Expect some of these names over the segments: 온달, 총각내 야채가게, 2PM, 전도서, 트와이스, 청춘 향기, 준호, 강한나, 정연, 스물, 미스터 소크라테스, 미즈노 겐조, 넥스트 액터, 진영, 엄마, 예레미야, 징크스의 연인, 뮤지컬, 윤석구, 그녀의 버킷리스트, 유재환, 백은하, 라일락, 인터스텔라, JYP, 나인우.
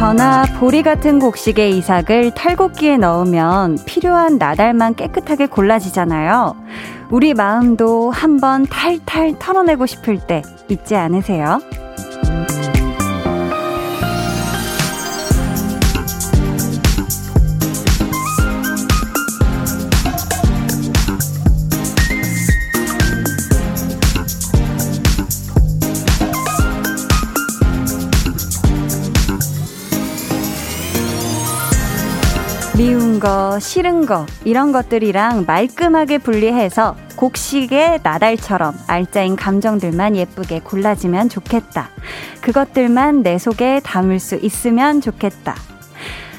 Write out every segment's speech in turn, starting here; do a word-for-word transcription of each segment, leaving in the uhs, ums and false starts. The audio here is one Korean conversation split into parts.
전하 보리 같은 곡식의 이삭을 탈곡기에 넣으면 필요한 나달만 깨끗하게 골라지잖아요. 우리 마음도 한번 탈탈 털어내고 싶을 때 잊지 않으세요? 미운 거, 싫은 거 이런 것들이랑 말끔하게 분리해서 곡식의 나달처럼 알짜인 감정들만 예쁘게 골라지면 좋겠다. 그것들만 내 속에 담을 수 있으면 좋겠다.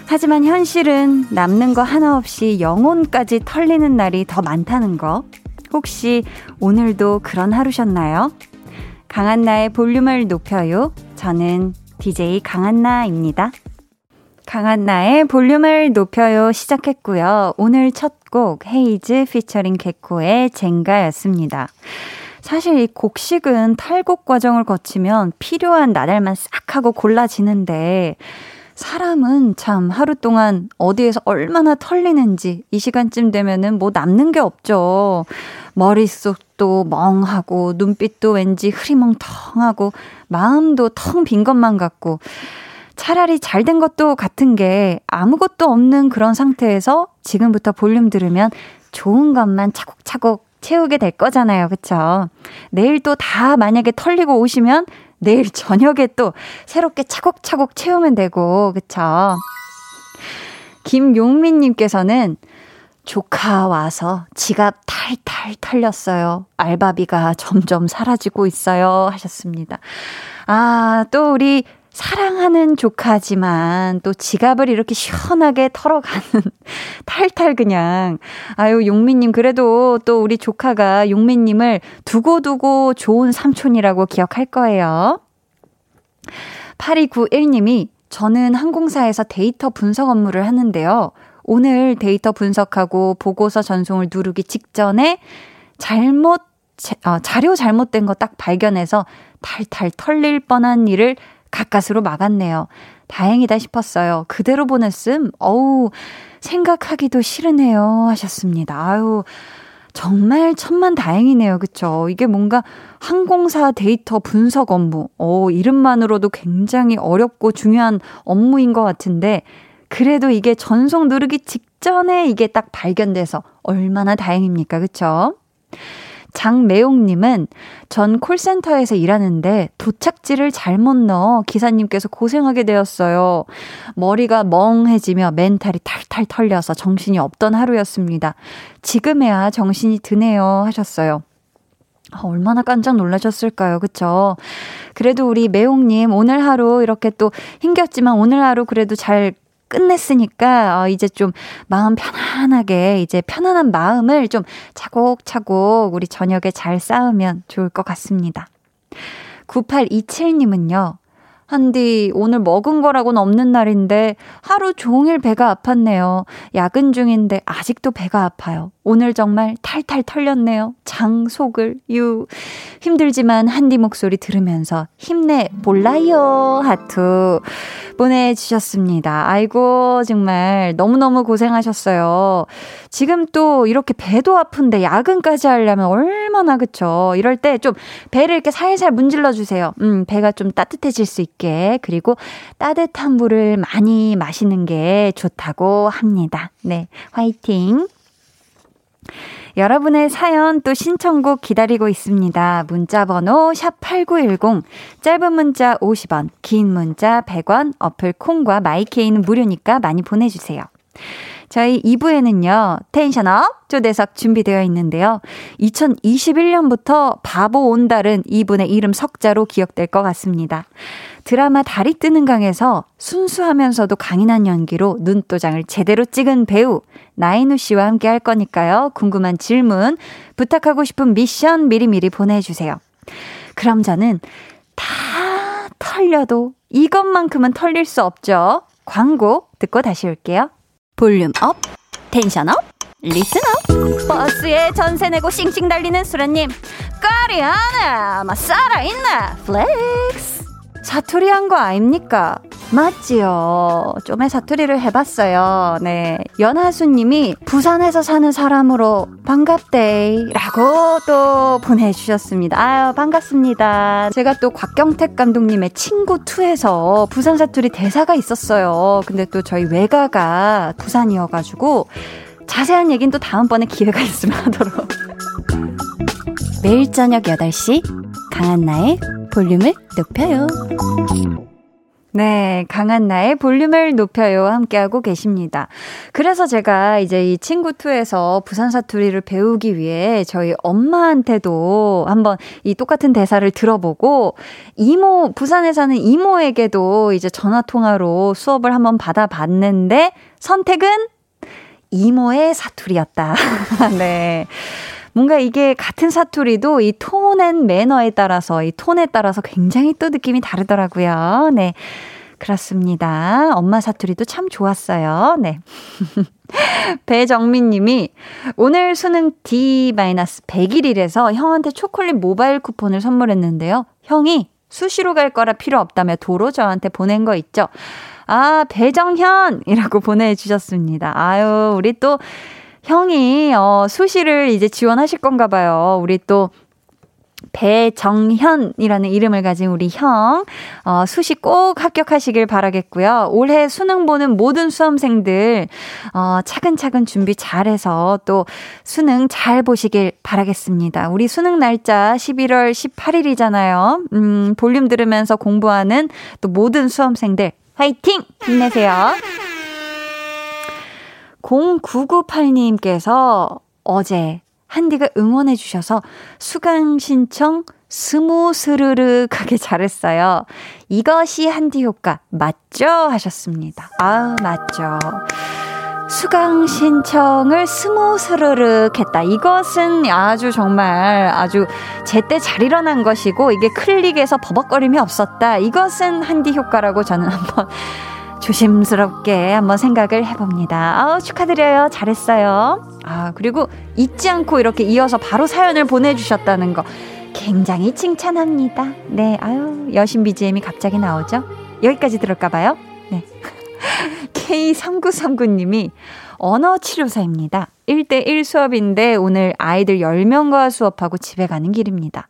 하지만 현실은 남는 거 하나 없이 영혼까지 털리는 날이 더 많다는 거. 혹시 오늘도 그런 하루셨나요? 강한나의 볼륨을 높여요. 저는 디제이 강한나입니다. 강한나의 볼륨을 높여요 시작했고요. 오늘 첫 곡 헤이즈 피처링 개코의 젠가였습니다. 사실 이 곡식은 탈곡 과정을 거치면 필요한 나달만 싹 하고 골라지는데 사람은 참 하루 동안 어디에서 얼마나 털리는지 이 시간쯤 되면은 뭐 남는 게 없죠. 머릿속도 멍하고 눈빛도 왠지 흐리멍텅하고 마음도 텅 빈 것만 같고 차라리 잘된 것도 같은 게 아무것도 없는 그런 상태에서 지금부터 볼륨 들으면 좋은 것만 차곡차곡 채우게 될 거잖아요. 그쵸? 내일 또 다 만약에 털리고 오시면 내일 저녁에 또 새롭게 차곡차곡 채우면 되고. 그쵸? 김용민님께서는 조카 와서 지갑 탈탈 털렸어요. 알바비가 점점 사라지고 있어요. 하셨습니다. 아, 또 우리 사랑하는 조카지만 또 지갑을 이렇게 시원하게 털어가는 탈탈 그냥 아유 용민님 그래도 또 우리 조카가 용민님을 두고두고 좋은 삼촌이라고 기억할 거예요. 팔이구일님이 저는 항공사에서 데이터 분석 업무를 하는데요. 오늘 데이터 분석하고 보고서 전송을 누르기 직전에 잘못 어, 자료 잘못된 거 딱 발견해서 탈탈 털릴 뻔한 일을 가까스로 막았네요. 다행이다 싶었어요. 그대로 보냈음. 어우, 생각하기도 싫으네요. 하셨습니다. 아유, 정말 천만 다행이네요. 그쵸? 이게 뭔가 항공사 데이터 분석 업무. 어, 이름만으로도 굉장히 어렵고 중요한 업무인 것 같은데, 그래도 이게 전송 누르기 직전에 이게 딱 발견돼서 얼마나 다행입니까? 그쵸? 장매용님은 전 콜센터에서 일하는데 도착지를 잘못 넣어 기사님께서 고생하게 되었어요. 머리가 멍해지며 멘탈이 탈탈 털려서 정신이 없던 하루였습니다. 지금에야 정신이 드네요. 하셨어요. 아, 얼마나 깜짝 놀라셨을까요. 그쵸? 그래도 우리 매용님 오늘 하루 이렇게 또 힘겹지만 오늘 하루 그래도 잘 끝냈으니까 이제 좀 마음 편안하게 이제 편안한 마음을 좀 차곡차곡 우리 저녁에 잘 쌓으면 좋을 것 같습니다. 구팔이칠님은요. 한디 오늘 먹은 거라고는 없는 날인데 하루 종일 배가 아팠네요. 야근 중인데 아직도 배가 아파요. 오늘 정말 탈탈 털렸네요. 장 속을 유 힘들지만 한디 목소리 들으면서 힘내 몰라요 하트 보내주셨습니다. 아이고 정말 너무너무 고생하셨어요. 지금 또 이렇게 배도 아픈데 야근까지 하려면 얼마나 그쵸. 이럴 때 좀 배를 이렇게 살살 문질러주세요. 음, 배가 좀 따뜻해질 수 있게 그리고 따뜻한 물을 많이 마시는 게 좋다고 합니다. 네, 화이팅! 여러분의 사연 또 신청곡 기다리고 있습니다. 문자번호 샵 팔구일공, 짧은 문자 오십 원, 긴 문자 백 원, 어플 콩과 마이케이는 무료니까 많이 보내주세요. 저희 이 부에는요. 텐션업 초대석 준비되어 있는데요. 이천이십일년부터 바보 온달은 이분의 이름 석자로 기억될 것 같습니다. 드라마 달이 뜨는 강에서 순수하면서도 강인한 연기로 눈도장을 제대로 찍은 배우 나인우 씨와 함께 할 거니까요. 궁금한 질문, 부탁하고 싶은 미션 미리미리 보내주세요. 그럼 저는 다 털려도 이것만큼은 털릴 수 없죠. 광고 듣고 다시 올게요. 볼륨 업, 텐션 업, 리슨 업. 버스에 전세 내고 싱싱 달리는 수라님, 까리 하네, 마 살아있네, 플렉스. 사투리 한 거 아닙니까? 맞지요. 좀의 사투리를 해봤어요. 네, 연하수님이 부산에서 사는 사람으로 반갑데이라고 또 보내주셨습니다. 아유, 반갑습니다. 제가 또 곽경택 감독님의 친구이에서 부산 사투리 대사가 있었어요. 근데 또 저희 외가가 부산이어가지고 자세한 얘기는 또 다음번에 기회가 있으면 하도록. 매일 저녁 여덟 시 강한나의 볼륨을 높여요. 네, 강한나의 볼륨을 높여요 함께하고 계십니다. 그래서 제가 이제 이 친구이에서 부산 사투리를 배우기 위해 저희 엄마한테도 한번 이 똑같은 대사를 들어보고, 이모, 부산에 사는 이모에게도 이제 전화통화로 수업을 한번 받아봤는데 선택은 이모의 사투리였다. 네. 뭔가 이게 같은 사투리도 이 톤 앤 매너에 따라서, 이 톤에 따라서 굉장히 또 느낌이 다르더라고요. 네, 그렇습니다. 엄마 사투리도 참 좋았어요. 네. 배정민 님이 오늘 수능 디 마이너스 백일이라서 형한테 초콜릿 모바일 쿠폰을 선물했는데요. 형이 수시로 갈 거라 필요 없다며 도로 저한테 보낸 거 있죠. 아, 배정현! 이라고 보내주셨습니다. 아유, 우리 또 형이 어, 수시를 이제 지원하실 건가 봐요. 우리 또 배정현이라는 이름을 가진 우리 형, 어, 수시 꼭 합격하시길 바라겠고요. 올해 수능 보는 모든 수험생들 어, 차근차근 준비 잘해서 또 수능 잘 보시길 바라겠습니다. 우리 수능 날짜 십일월 십팔일이잖아요. 음, 볼륨 들으면서 공부하는 또 모든 수험생들 화이팅! 힘내세요. 공구구팔님께서 어제 한디가 응원해 주셔서 수강 신청 스무스르륵하게 잘했어요. 이것이 한디 효과 맞죠? 하셨습니다. 아우, 맞죠. 수강 신청을 스무스르륵 했다. 이것은 아주 정말 아주 제때 잘 일어난 것이고, 이게 클릭해서 버벅거림이 없었다. 이것은 한디 효과라고 저는 한번 조심스럽게 한번 생각을 해봅니다. 아우, 축하드려요. 잘했어요. 아, 그리고 잊지 않고 이렇게 이어서 바로 사연을 보내주셨다는 거 굉장히 칭찬합니다. 네, 아유, 여신 비지엠이 갑자기 나오죠? 여기까지 들을까봐요. 네. 케이 삼구삼구님이 언어치료사입니다. 일대일 수업인데 오늘 아이들 열 명과 수업하고 집에 가는 길입니다.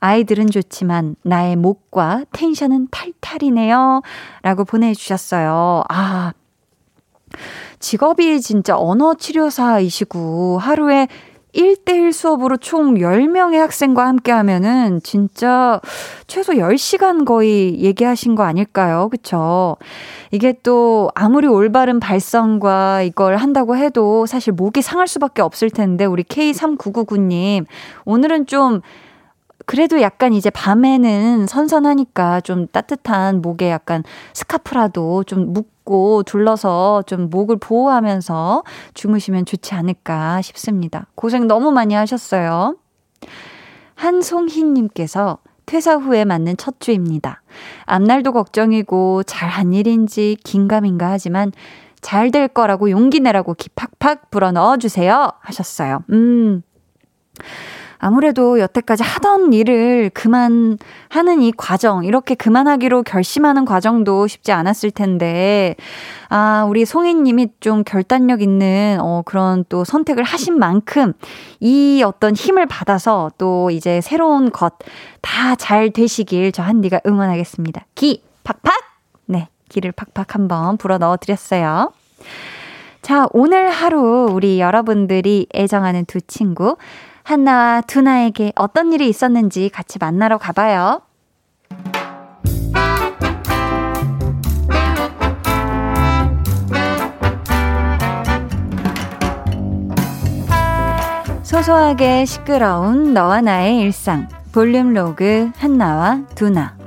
아이들은 좋지만 나의 목과 텐션은 탈탈이네요. 라고 보내주셨어요. 아, 직업이 진짜 언어치료사이시고 하루에 일대일 수업으로 총 열 명의 학생과 함께하면은 진짜 최소 열 시간 거의 얘기하신 거 아닐까요? 그쵸? 이게 또 아무리 올바른 발성과 이걸 한다고 해도 사실 목이 상할 수밖에 없을 텐데, 우리 케이 삼구구구님 오늘은 좀 그래도 약간 이제 밤에는 선선하니까 좀 따뜻한 목에 약간 스카프라도 좀 묶고 둘러서 좀 목을 보호하면서 주무시면 좋지 않을까 싶습니다. 고생 너무 많이 하셨어요. 한송희님께서 퇴사 후에 맞는 첫 주입니다. 앞날도 걱정이고 잘한 일인지 긴가민가 하지만 잘 될 거라고 용기 내라고 기 팍팍 불어넣어주세요 하셨어요. 음... 아무래도 여태까지 하던 일을 그만하는 이 과정, 이렇게 그만하기로 결심하는 과정도 쉽지 않았을 텐데, 아, 우리 송이님이 좀 결단력 있는 어, 그런 또 선택을 하신 만큼 이 어떤 힘을 받아서 또 이제 새로운 것 다 잘 되시길 저 한디가 응원하겠습니다. 기 팍팍! 네, 기를 팍팍 한번 불어 넣어드렸어요. 자, 오늘 하루 우리 여러분들이 애정하는 두 친구 한나와 두나에게 어떤 일이 있었는지 같이 만나러 가봐요. 소소하게 시끄러운 너와 나의 일상, 볼륨 로그 한나와 두나.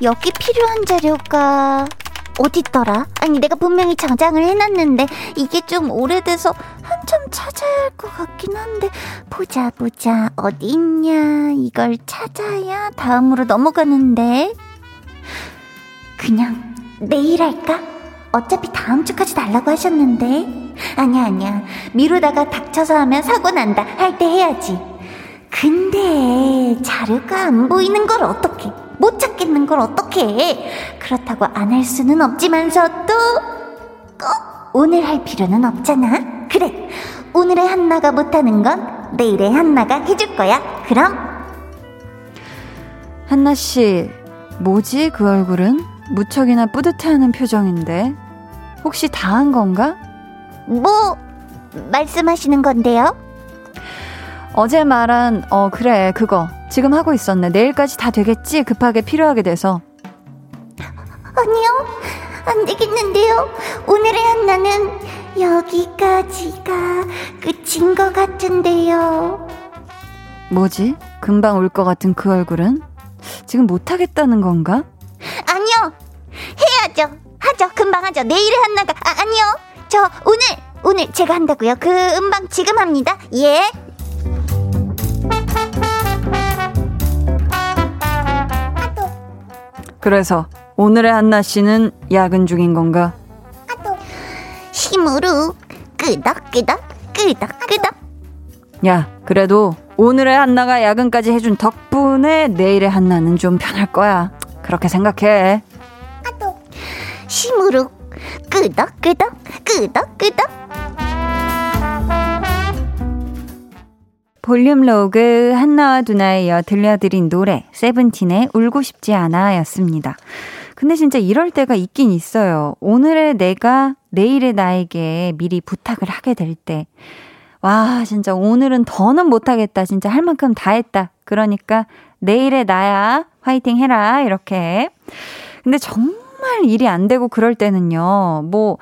여기 필요한 자료가 어딨더라? 아니 내가 분명히 저장을 해놨는데 이게 좀 오래돼서 한참 찾아야 할 것 같긴 한데 보자 보자 어디 있냐. 이걸 찾아야 다음으로 넘어가는데 그냥 내일 할까? 어차피 다음 주까지 달라고 하셨는데. 아니야 아니야 미루다가 닥쳐서 하면 사고 난다 할 때 해야지. 근데 자료가 안 보이는 걸 어떡해. 못 찾겠는 걸 어떡해. 그렇다고 안 할 수는 없지만서 또 꼭 오늘 할 필요는 없잖아. 그래 오늘의 한나가 못하는 건 내일의 한나가 해줄 거야. 그럼 한나씨 뭐지 그 얼굴은? 무척이나 뿌듯해하는 표정인데 혹시 다 한 건가? 뭐 말씀하시는 건데요? 어제 말한 어 그래 그거 지금 하고 있었네. 내일까지 다 되겠지? 급하게 필요하게 돼서. 아니요 안 되겠는데요. 오늘의 한나는 여기까지가 끝인 것 같은데요. 뭐지? 금방 올 것 같은 그 얼굴은? 지금 못하겠다는 건가? 아니요 해야죠. 하죠 금방 하죠. 내일의 한나가. 아, 아니요 저 오늘 오늘 제가 한다고요. 그 음방 지금 합니다. 예. 그래서 오늘의 한나 씨는 야근 중인 건가? 힘으로 끄덕끄덕 끄덕끄덕. 야 그래도 오늘의 한나가 야근까지 해준 덕분에 내일의 한나는 좀 편할 거야. 그렇게 생각해. 힘으로 끄덕끄덕 끄덕끄덕. 볼륨 로그 한나와 두나에 이어 들려드린 노래 세븐틴의 울고 싶지 않아 였습니다. 근데 진짜 이럴 때가 있긴 있어요. 오늘의 내가 내일의 나에게 미리 부탁을 하게 될 때 와 진짜 오늘은 더는 못하겠다 진짜 할 만큼 다 했다 그러니까 내일의 나야 화이팅 해라 이렇게. 근데 정말 일이 안 되고 그럴 때는요 뭐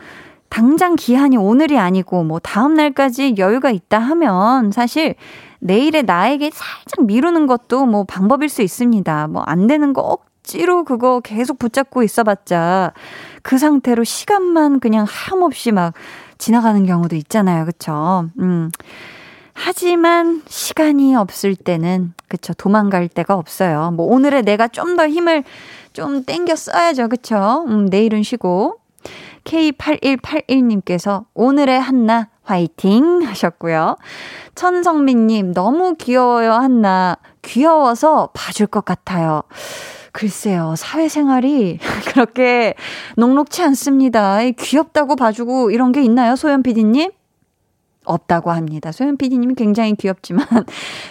당장 기한이 오늘이 아니고 뭐 다음 날까지 여유가 있다 하면 사실 내일의 나에게 살짝 미루는 것도 뭐 방법일 수 있습니다. 뭐 안 되는 거 억지로 그거 계속 붙잡고 있어봤자 그 상태로 시간만 그냥 함없이 막 지나가는 경우도 있잖아요. 그쵸? 음. 하지만 시간이 없을 때는 그쵸 도망갈 데가 없어요. 뭐 오늘의 내가 좀 더 힘을 좀 땡겨 써야죠. 그쵸? 음, 내일은 쉬고. 케이 팔일팔일님께서 오늘의 한나 화이팅 하셨고요. 천성민님 너무 귀여워요 한나. 귀여워서 봐줄 것 같아요. 글쎄요 사회생활이 그렇게 녹록치 않습니다. 귀엽다고 봐주고 이런 게 있나요 소연 피디님? 없다고 합니다. 소연 피디님이 굉장히 귀엽지만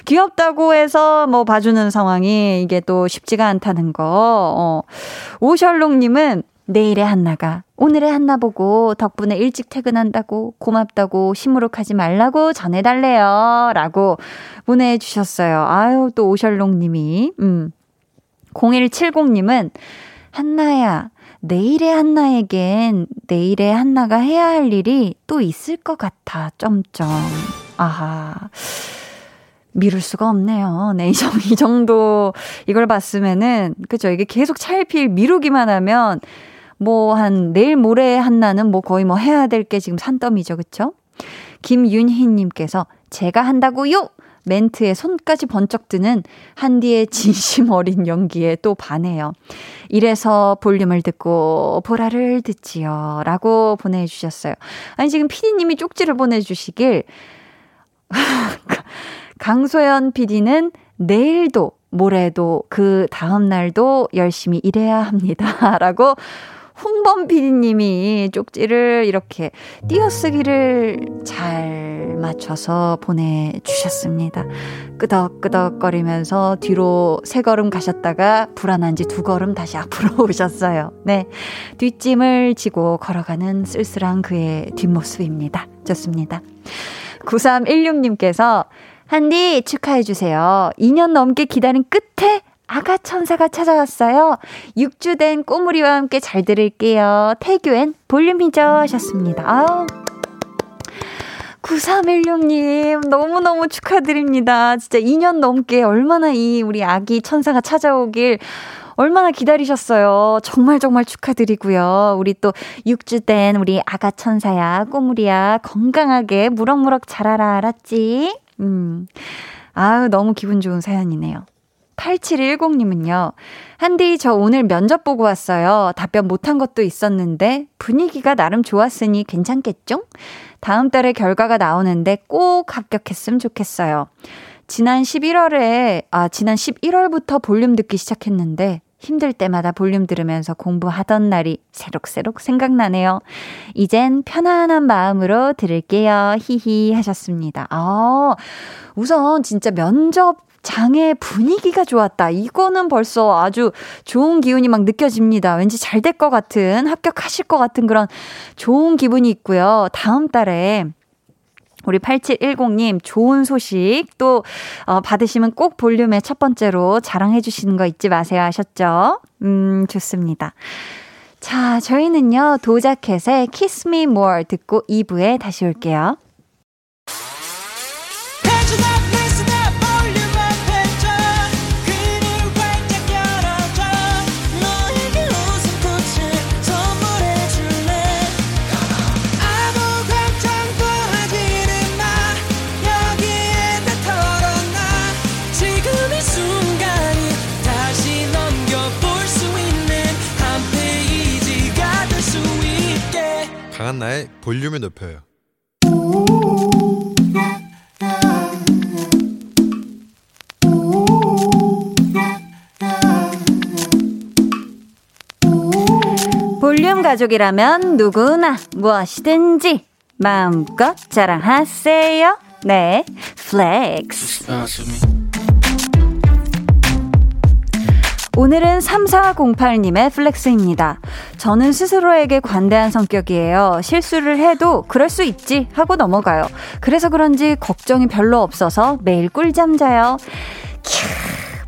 귀엽다고 해서 뭐 봐주는 상황이 이게 또 쉽지가 않다는 거. 어. 오셜록님은 내일의 한나가 오늘의 한나 보고 덕분에 일찍 퇴근한다고 고맙다고 시무룩하지 말라고 전해달래요 라고 보내주셨어요. 아유 또 오셜롱님이. 음. 공일칠공님은 한나야 내일의 한나에겐 내일의 한나가 해야 할 일이 또 있을 것 같아 점점. 아하 미룰 수가 없네요. 네, 이 정도 이걸 봤으면은 그죠. 이게 계속 차일피일 미루기만 하면 뭐 한 내일 모레 한나는 뭐 거의 뭐 해야 될 게 지금 산더미죠. 그쵸? 김윤희님께서 제가 한다고요 멘트에 손까지 번쩍 드는 한디의 진심 어린 연기에 또 반해요. 이래서 볼륨을 듣고 보라를 듣지요 라고 보내주셨어요. 아니 지금 피디님이 쪽지를 보내주시길 강소연 피디는 내일도 모레도 그 다음 날도 열심히 일해야 합니다 라고 홍범 피디님이 쪽지를 이렇게 띄어쓰기를 잘 맞춰서 보내주셨습니다. 끄덕끄덕거리면서 뒤로 세 걸음 가셨다가 불안한지 두 걸음 다시 앞으로 오셨어요. 네, 뒷짐을 지고 걸어가는 쓸쓸한 그의 뒷모습입니다. 좋습니다. 구삼일육님께서 한디 축하해주세요. 이 년 넘게 기다린 끝에 아가 천사가 찾아왔어요. 육 주 된 꼬물이와 함께 잘 들을게요. 태교엔 볼륨이죠 하셨습니다. 아우. 구삼일육님 너무너무 축하드립니다. 진짜 이 년 넘게 얼마나 이 우리 아기 천사가 찾아오길 얼마나 기다리셨어요. 정말 정말 축하드리고요. 우리 또 육 주 된 우리 아가 천사야 꼬물이야 건강하게 무럭무럭 자라라 알았지? 음, 아우 너무 기분 좋은 사연이네요. 팔칠일공님은요. 한디 저 오늘 면접 보고 왔어요. 답변 못한 것도 있었는데 분위기가 나름 좋았으니 괜찮겠죠? 다음 달에 결과가 나오는데 꼭 합격했으면 좋겠어요. 지난 십일월에 아 지난 십일월부터 볼륨 듣기 시작했는데 힘들 때마다 볼륨 들으면서 공부하던 날이 새록새록 생각나네요. 이젠 편안한 마음으로 들을게요. 히히 하셨습니다. 아, 우선 진짜 면접 장의 분위기가 좋았다. 이거는 벌써 아주 좋은 기운이 막 느껴집니다. 왠지 잘 될 것 같은, 합격하실 것 같은 그런 좋은 기분이 있고요. 다음 달에 우리 팔칠일공님 좋은 소식 또 어, 받으시면 꼭 볼륨의 첫 번째로 자랑해 주시는 거 잊지 마세요. 아셨죠? 음, 좋습니다. 자, 저희는요. 도자켓의 Kiss Me More 듣고 이 부에 다시 올게요. 강한나의 볼륨을 높여요. 볼륨 가족이라면 누구나 무엇이든지 마음껏 자랑하세요. 네, 플렉스. 오늘은 삼사공팔님의 플렉스입니다. 저는 스스로에게 관대한 성격이에요. 실수를 해도 그럴 수 있지 하고 넘어가요. 그래서 그런지 걱정이 별로 없어서 매일 꿀잠 자요. 캬,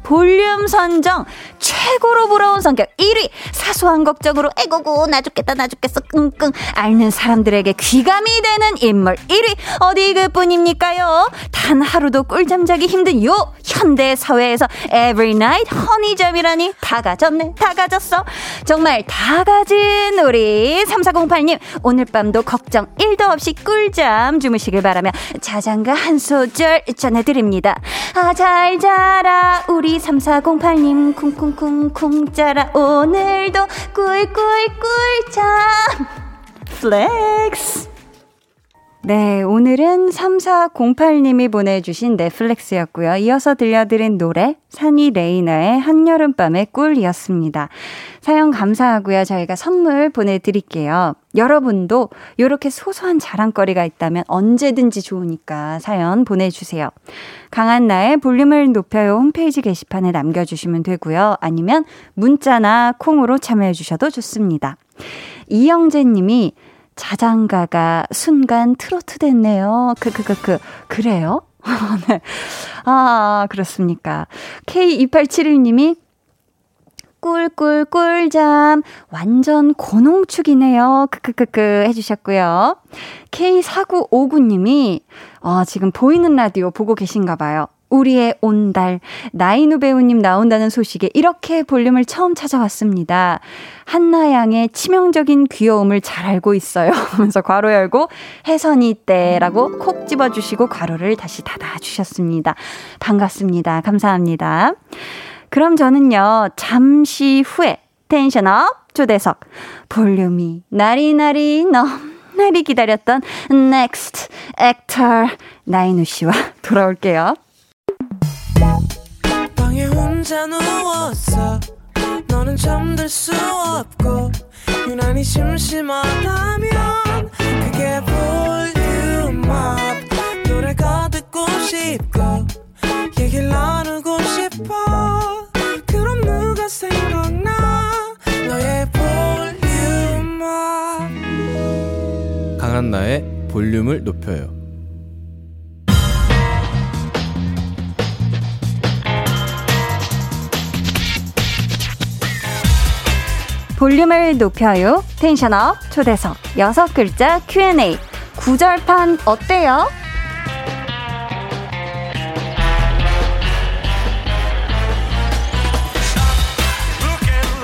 볼륨 선정 최고로 부러운 성격 일 위. 사소한 걱정으로 에고고 나 죽겠다 나 죽겠어 끙끙 앓는 사람들에게 귀감이 되는 인물 일 위. 어디 그뿐입니까요. 단 하루도 꿀잠 자기 힘든 요 현대 사회에서 every night 허니잠이라니 다 가졌네 다 가졌어. 정말 다 가진 우리 삼사공팔님 오늘 밤도 걱정 일도 없이 꿀잠 주무시길 바라며 자장가 한 소절 전해드립니다. 아, 잘 자라 우리 삼사공팔님 쿵쿵 쿵쿵쿵 짜라 오늘도 꿀꿀꿀잠. 플렉스. 네, 오늘은 삼사공팔님이 보내주신 넷플릭스였고요. 이어서 들려드린 노래 산이 레이나의 한여름밤의 꿀이었습니다. 사연 감사하고요. 저희가 선물 보내드릴게요. 여러분도 이렇게 소소한 자랑거리가 있다면 언제든지 좋으니까 사연 보내주세요. 강한나의 볼륨을 높여요 홈페이지 게시판에 남겨주시면 되고요. 아니면 문자나 콩으로 참여해주셔도 좋습니다. 이영재님이 자장가가 순간 트로트 됐네요. 크크크크. 그래요? 네. 아, 그렇습니까. 케이 이팔칠일님이 꿀꿀 꿀잠 완전 고농축이네요. 크크크크 해주셨고요. 케이 사구오구님이 어, 지금 보이는 라디오 보고 계신가 봐요. 우리의 온달 나인우 배우님 나온다는 소식에 이렇게 볼륨을 처음 찾아왔습니다. 한나 양의 치명적인 귀여움을 잘 알고 있어요 하면서 괄호 열고 혜선이 때라고 콕 집어주시고 괄호를 다시 닫아주셨습니다. 반갑습니다. 감사합니다. 그럼 저는요 잠시 후에 텐션업 초대석 볼륨이 나리나리 넘나리 기다렸던 넥스트 액터 나인우 씨와 돌아올게요. 방에 혼자 누웠어. 너는 잠들 수 없고 유난히 심심하다면 그게 볼륨업. 노래가 듣고 싶고 얘기를 나누고 싶어. 그럼 누가 생각나 너의 볼륨업. 강한나의 볼륨을 높여요. 볼륨을 높여요. 텐션업 초대석 여섯 글자 큐 앤 에이 구절판 어때요?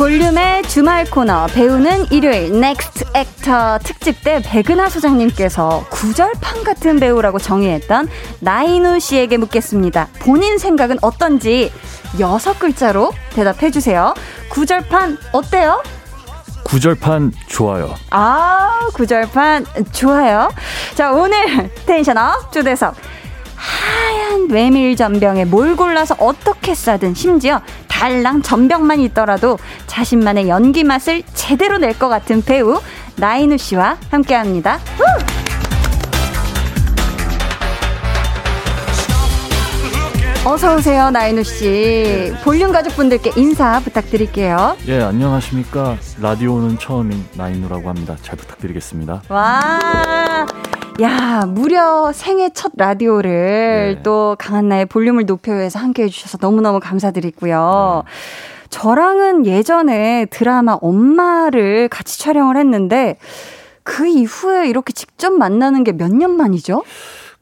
볼륨의 주말 코너 배우는 일요일 넥스트 액터 특집 때 백은하 소장님께서 구절판 같은 배우라고 정의했던 나인우 씨에게 묻겠습니다. 본인 생각은 어떤지 여섯 글자로 대답해 주세요. 구절판 어때요? 구절판 좋아요. 아, 구절판 좋아요. 자, 오늘 텐션업 초대석 하얀 메밀 전병에 뭘 골라서 어떻게 싸든 심지어 달랑 전병만 있더라도 자신만의 연기 맛을 제대로 낼 것 같은 배우 나인우 씨와 함께합니다. 후! 어서오세요, 나인우씨. 볼륨 가족분들께 인사 부탁드릴게요. 예, 안녕하십니까. 라디오는 처음인 나인우라고 합니다. 잘 부탁드리겠습니다. 와, 야, 무려 생애 첫 라디오를 네. 또 강한나의 볼륨을 높여서 함께 해주셔서 너무너무 감사드리고요. 네. 저랑은 예전에 드라마 엄마를 같이 촬영을 했는데 그 이후에 이렇게 직접 만나는 게 몇 년 만이죠?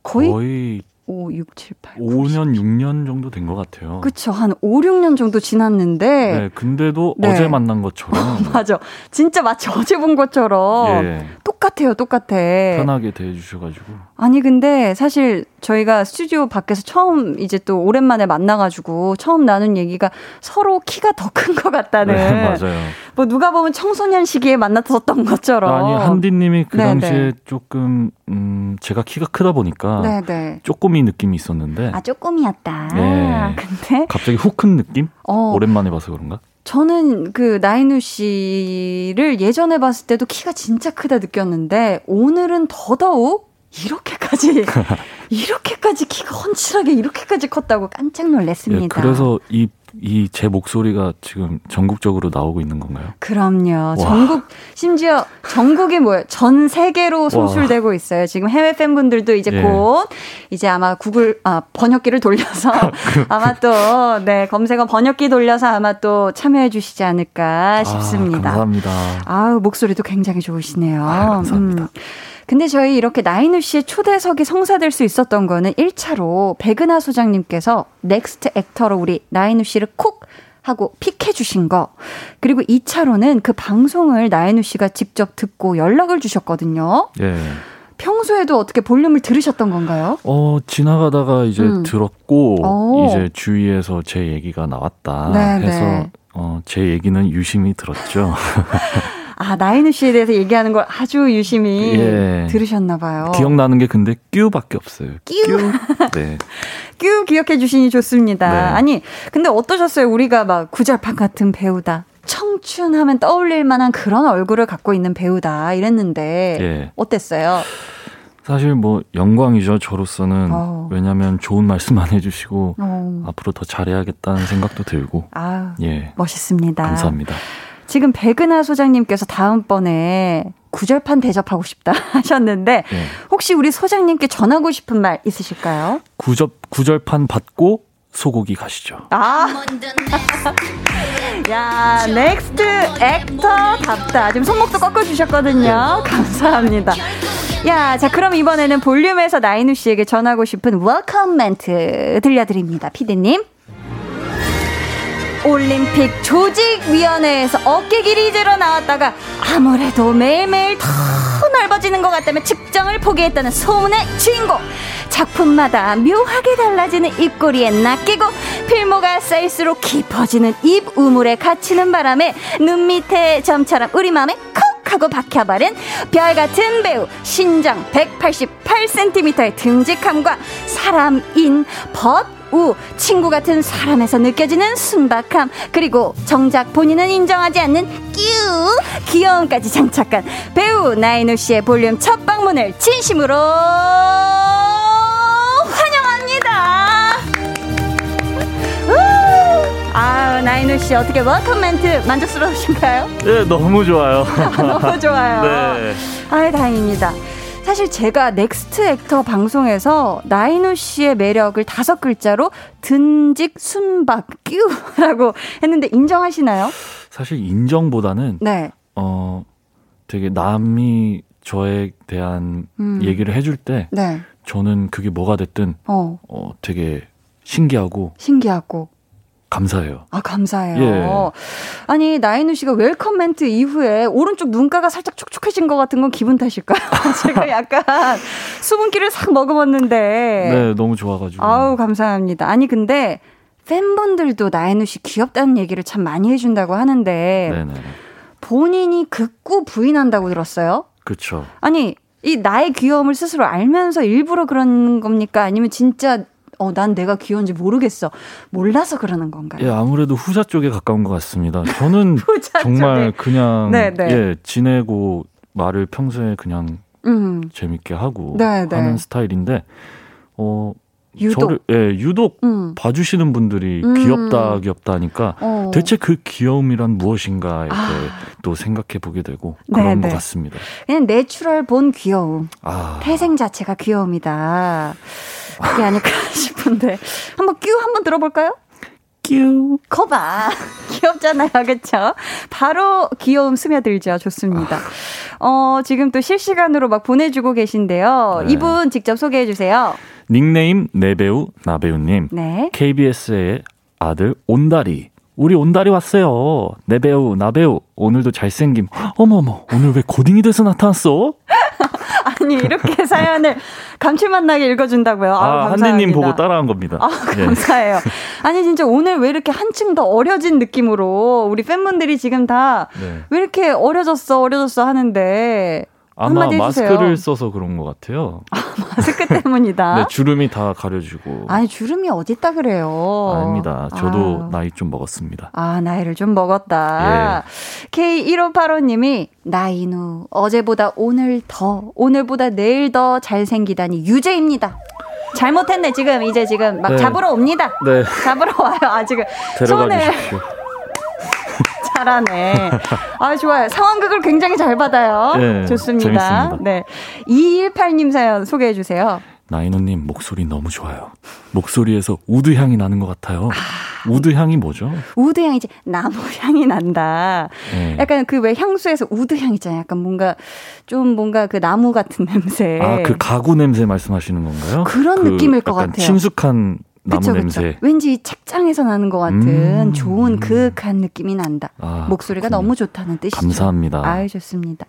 거의... 거의... 오, 육, 칠, 팔, 구, 십. 오 년, 육 년 정도 된 것 같아요. 그렇죠. 한 오, 육 년 정도 지났는데 네, 근데도 네. 어제 만난 것처럼 맞아. 진짜 마치 어제 본 것처럼 예. 똑같아요. 똑같아. 편하게 대해주셔가지고. 아니 근데 사실 저희가 스튜디오 밖에서 처음 이제 또 오랜만에 만나가지고 처음 나눈 얘기가 서로 키가 더 큰 것 같다는. 네, 맞아요. 뭐 누가 보면 청소년 시기에 만났었던 것처럼. 아니 한디님이 그 네네. 당시에 조금 음, 제가 키가 크다 보니까 네네. 쪼꼬미 느낌이 있었는데. 아 쪼꼬미였다. 네. 근데 갑자기 훅 큰 느낌? 어. 오랜만에 봐서 그런가? 저는 그 나인우 씨를 예전에 봤을 때도 키가 진짜 크다 느꼈는데 오늘은 더더욱 이렇게까지 이렇게까지 키가 헌칠하게 이렇게까지 컸다고 깜짝 놀랐습니다. 예, 그래서 이 이 제 목소리가 지금 전국적으로 나오고 있는 건가요? 그럼요. 와. 전국 심지어 전국이 뭐예요? 전 세계로 송출되고 와. 있어요. 지금 해외 팬분들도 이제 예. 곧 이제 아마 구글 아, 번역기를 돌려서 아마 또 네, 검색어 번역기 돌려서 아마 또 참여해 주시지 않을까 싶습니다. 아, 감사합니다. 아우, 목소리도 굉장히 좋으시네요. 아, 감사합니다. 음. 근데 저희 이렇게 나인우 씨의 초대석이 성사될 수 있었던 거는 일 차로 백은하 소장님께서 넥스트 액터로 우리 나인우 씨를 콕 하고 픽해 주신 거. 그리고 이 차로는 그 방송을 나인우 씨가 직접 듣고 연락을 주셨거든요. 예. 평소에도 어떻게 볼륨을 들으셨던 건가요? 어, 지나가다가 이제 음. 들었고 오. 이제 주위에서 제 얘기가 나왔다 네네. 해서 어, 제 얘기는 유심히 들었죠. 아, 나인우 씨에 대해서 얘기하는 걸 아주 유심히 예. 들으셨나 봐요. 기억나는 게 근데 뀨밖에 없어요. 뀨. 네. 뀨 기억해 주시니 좋습니다. 네. 아니, 근데 어떠셨어요? 우리가 막 구절판 같은 배우다. 청춘 하면 떠올릴 만한 그런 얼굴을 갖고 있는 배우다. 이랬는데 예. 어땠어요? 사실 뭐 영광이죠. 저로서는. 오. 왜냐하면 좋은 말씀만 해주시고 오. 앞으로 더 잘해야겠다는 생각도 들고. 아, 예. 멋있습니다. 감사합니다. 지금 백은하 소장님께서 다음번에 구절판 대접하고 싶다 하셨는데 네. 혹시 우리 소장님께 전하고 싶은 말 있으실까요? 구접, 구절판 받고 소고기 가시죠. 아, 야, 넥스트 액터답다. 지금 손목도 꺾어주셨거든요. 감사합니다. 야, 자 그럼 이번에는 볼륨에서 나인우 씨에게 전하고 싶은 웰컴 멘트 들려드립니다. 피디님. 올림픽 조직위원회에서 어깨 길이 제로 나왔다가 아무래도 매일매일 더 넓어지는 것 같다며 측정을 포기했다는 소문의 주인공. 작품마다 묘하게 달라지는 입꼬리에 낚이고 필모가 쌓일수록 깊어지는 입 우물에 갇히는 바람에 눈 밑에 점처럼 우리 마음에 콕 하고 박혀버린 별같은 배우. 신장 백팔십팔 센티미터의 듬직함과 사람인 벗 우, 친구 같은 사람에서 느껴지는 순박함, 그리고 정작 본인은 인정하지 않는 끼우 귀여움까지 장착한 배우 나인우 씨의 볼륨 첫 방문을 진심으로 환영합니다. 아, 나인우 씨 어떻게 웰컴 멘트 만족스러우신가요? 네, 너무 좋아요. 너무 좋아요. 네. 아, 다행입니다. 사실 제가 넥스트 액터 방송에서 나인우 씨의 매력을 다섯 글자로 듬직, 순박, 끼우라고 했는데 인정하시나요? 사실 인정보다는 네. 어, 되게 남이 저에 대한 음. 얘기를 해줄 때 네. 저는 그게 뭐가 됐든 어. 어, 되게 신기하고 신기하고 감사해요. 아, 감사해요. 예. 아니, 나인우 씨가 웰컴 멘트 이후에 오른쪽 눈가가 살짝 촉촉해진 것 같은 건 기분 탓일까요? 제가 약간 수분기를 싹 머금었는데. 네, 너무 좋아가지고. 아우, 감사합니다. 아니, 근데 팬분들도 나인우 씨 귀엽다는 얘기를 참 많이 해준다고 하는데. 네네. 본인이 극구 부인한다고 들었어요? 그렇죠. 아니, 이 나의 귀여움을 스스로 알면서 일부러 그런 겁니까? 아니면 진짜 어, 난 내가 귀여운지 모르겠어. 몰라서 그러는 건가요? 예, 아무래도 후자 쪽에 가까운 것 같습니다. 저는 정말 쪽에. 그냥 네, 네. 예, 지내고 말을 평소에 그냥 음. 재밌게 하고 네, 네. 하는 스타일인데 어, 유독, 저를, 예, 유독 음. 봐주시는 분들이 음. 귀엽다 귀엽다 하니까 어. 대체 그 귀여움이란 무엇인가 이렇게 아. 또 생각해보게 되고 네, 그런 네. 것 같습니다. 그냥 내추럴 본 귀여움. 아. 태생 자체가 귀여움이다. 그게 아닐까 싶은데 한번 뀨 한번 들어볼까요? 뀨 거봐 귀엽잖아요. 그렇죠? 바로 귀여움 스며들죠. 좋습니다. 어, 지금 또 실시간으로 막 보내주고 계신데요. 네. 이분 직접 소개해 주세요. 닉네임 내배우 나배우님. 네. 케이비에스의 아들 온달이. 우리 온달이 왔어요. 내배우 나배우 오늘도 잘생김. 어머머 오늘 왜 고딩이 돼서 나타났어? 아니 이렇게 사연을 감칠맛 나게 읽어준다고요. 아, 아 한디님 보고 따라한 겁니다. 아, 감사해요. 네. 아니 진짜 오늘 왜 이렇게 한층 더 어려진 느낌으로 우리 팬분들이 지금 다 왜 이렇게 어려졌어 어려졌어 하는데 아마 마스크를 써서 그런 것 같아요. 아, 마스크 때문이다. 네, 주름이 다 가려지고. 아니 주름이 어딨다 그래요. 아닙니다. 저도 아유. 나이 좀 먹었습니다. 아 나이를 좀 먹었다. 예. 케이 일오팔오님이 나인우 어제보다 오늘 더 오늘보다 내일 더 잘생기다니 유죄입니다. 잘못했네 지금 이제 지금 막 네. 잡으러 옵니다. 네. 잡으러 와요. 아 지금 데려가 주십시오. 잘하네. 아, 좋아요. 상황극을 굉장히 잘 받아요. 네, 좋습니다. 재밌습니다. 네. 이일팔님 사연 소개해 주세요. 나인우님 목소리 너무 좋아요. 목소리에서 우드 향이 나는 것 같아요. 아, 우드 향이 뭐죠? 우드 향이 이제 나무 향이 난다. 네. 약간 그 왜 향수에서 우드 향 있잖아요. 약간 뭔가 좀 뭔가 그 나무 같은 냄새. 아, 그 가구 냄새 말씀하시는 건가요? 그런 그 느낌일 것 같아요. 친숙한. 그쵸, 그쵸. 왠지 책장에서 나는 것 같은 음, 좋은 그윽한 느낌이 난다. 아, 목소리가 그렇군요. 너무 좋다는 뜻이죠. 감사합니다. 아유, 좋습니다.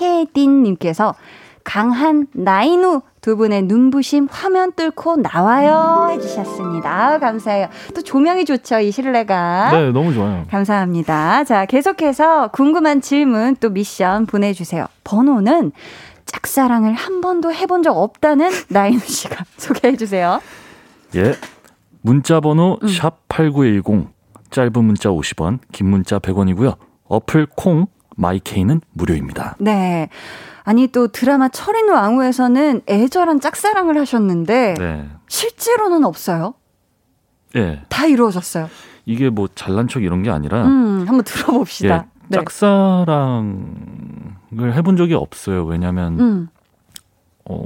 혜딘님께서 강한 나인우 두 분의 눈부심 화면 뚫고 나와요 해주셨습니다. 아유, 감사해요. 또 조명이 좋죠, 이 실내가. 네, 너무 좋아요. 감사합니다. 자, 계속해서 궁금한 질문 또 미션 보내주세요. 번호는 짝사랑을 한 번도 해본 적 없다는 나인우 씨가 소개해주세요. 예, 문자번호 음. 샵팔구일공 짧은 문자 오십 원 긴 문자 백 원이고요 어플 콩 마이케이는 무료입니다. 네, 아니 또 드라마 철인 왕후에서는 애절한 짝사랑을 하셨는데 네. 실제로는 없어요? 예, 다 이루어졌어요. 이게 뭐 잘난 척 이런 게 아니라 음, 한번 들어봅시다. 예, 네. 짝사랑을 해본 적이 없어요. 왜냐하면 음. 어.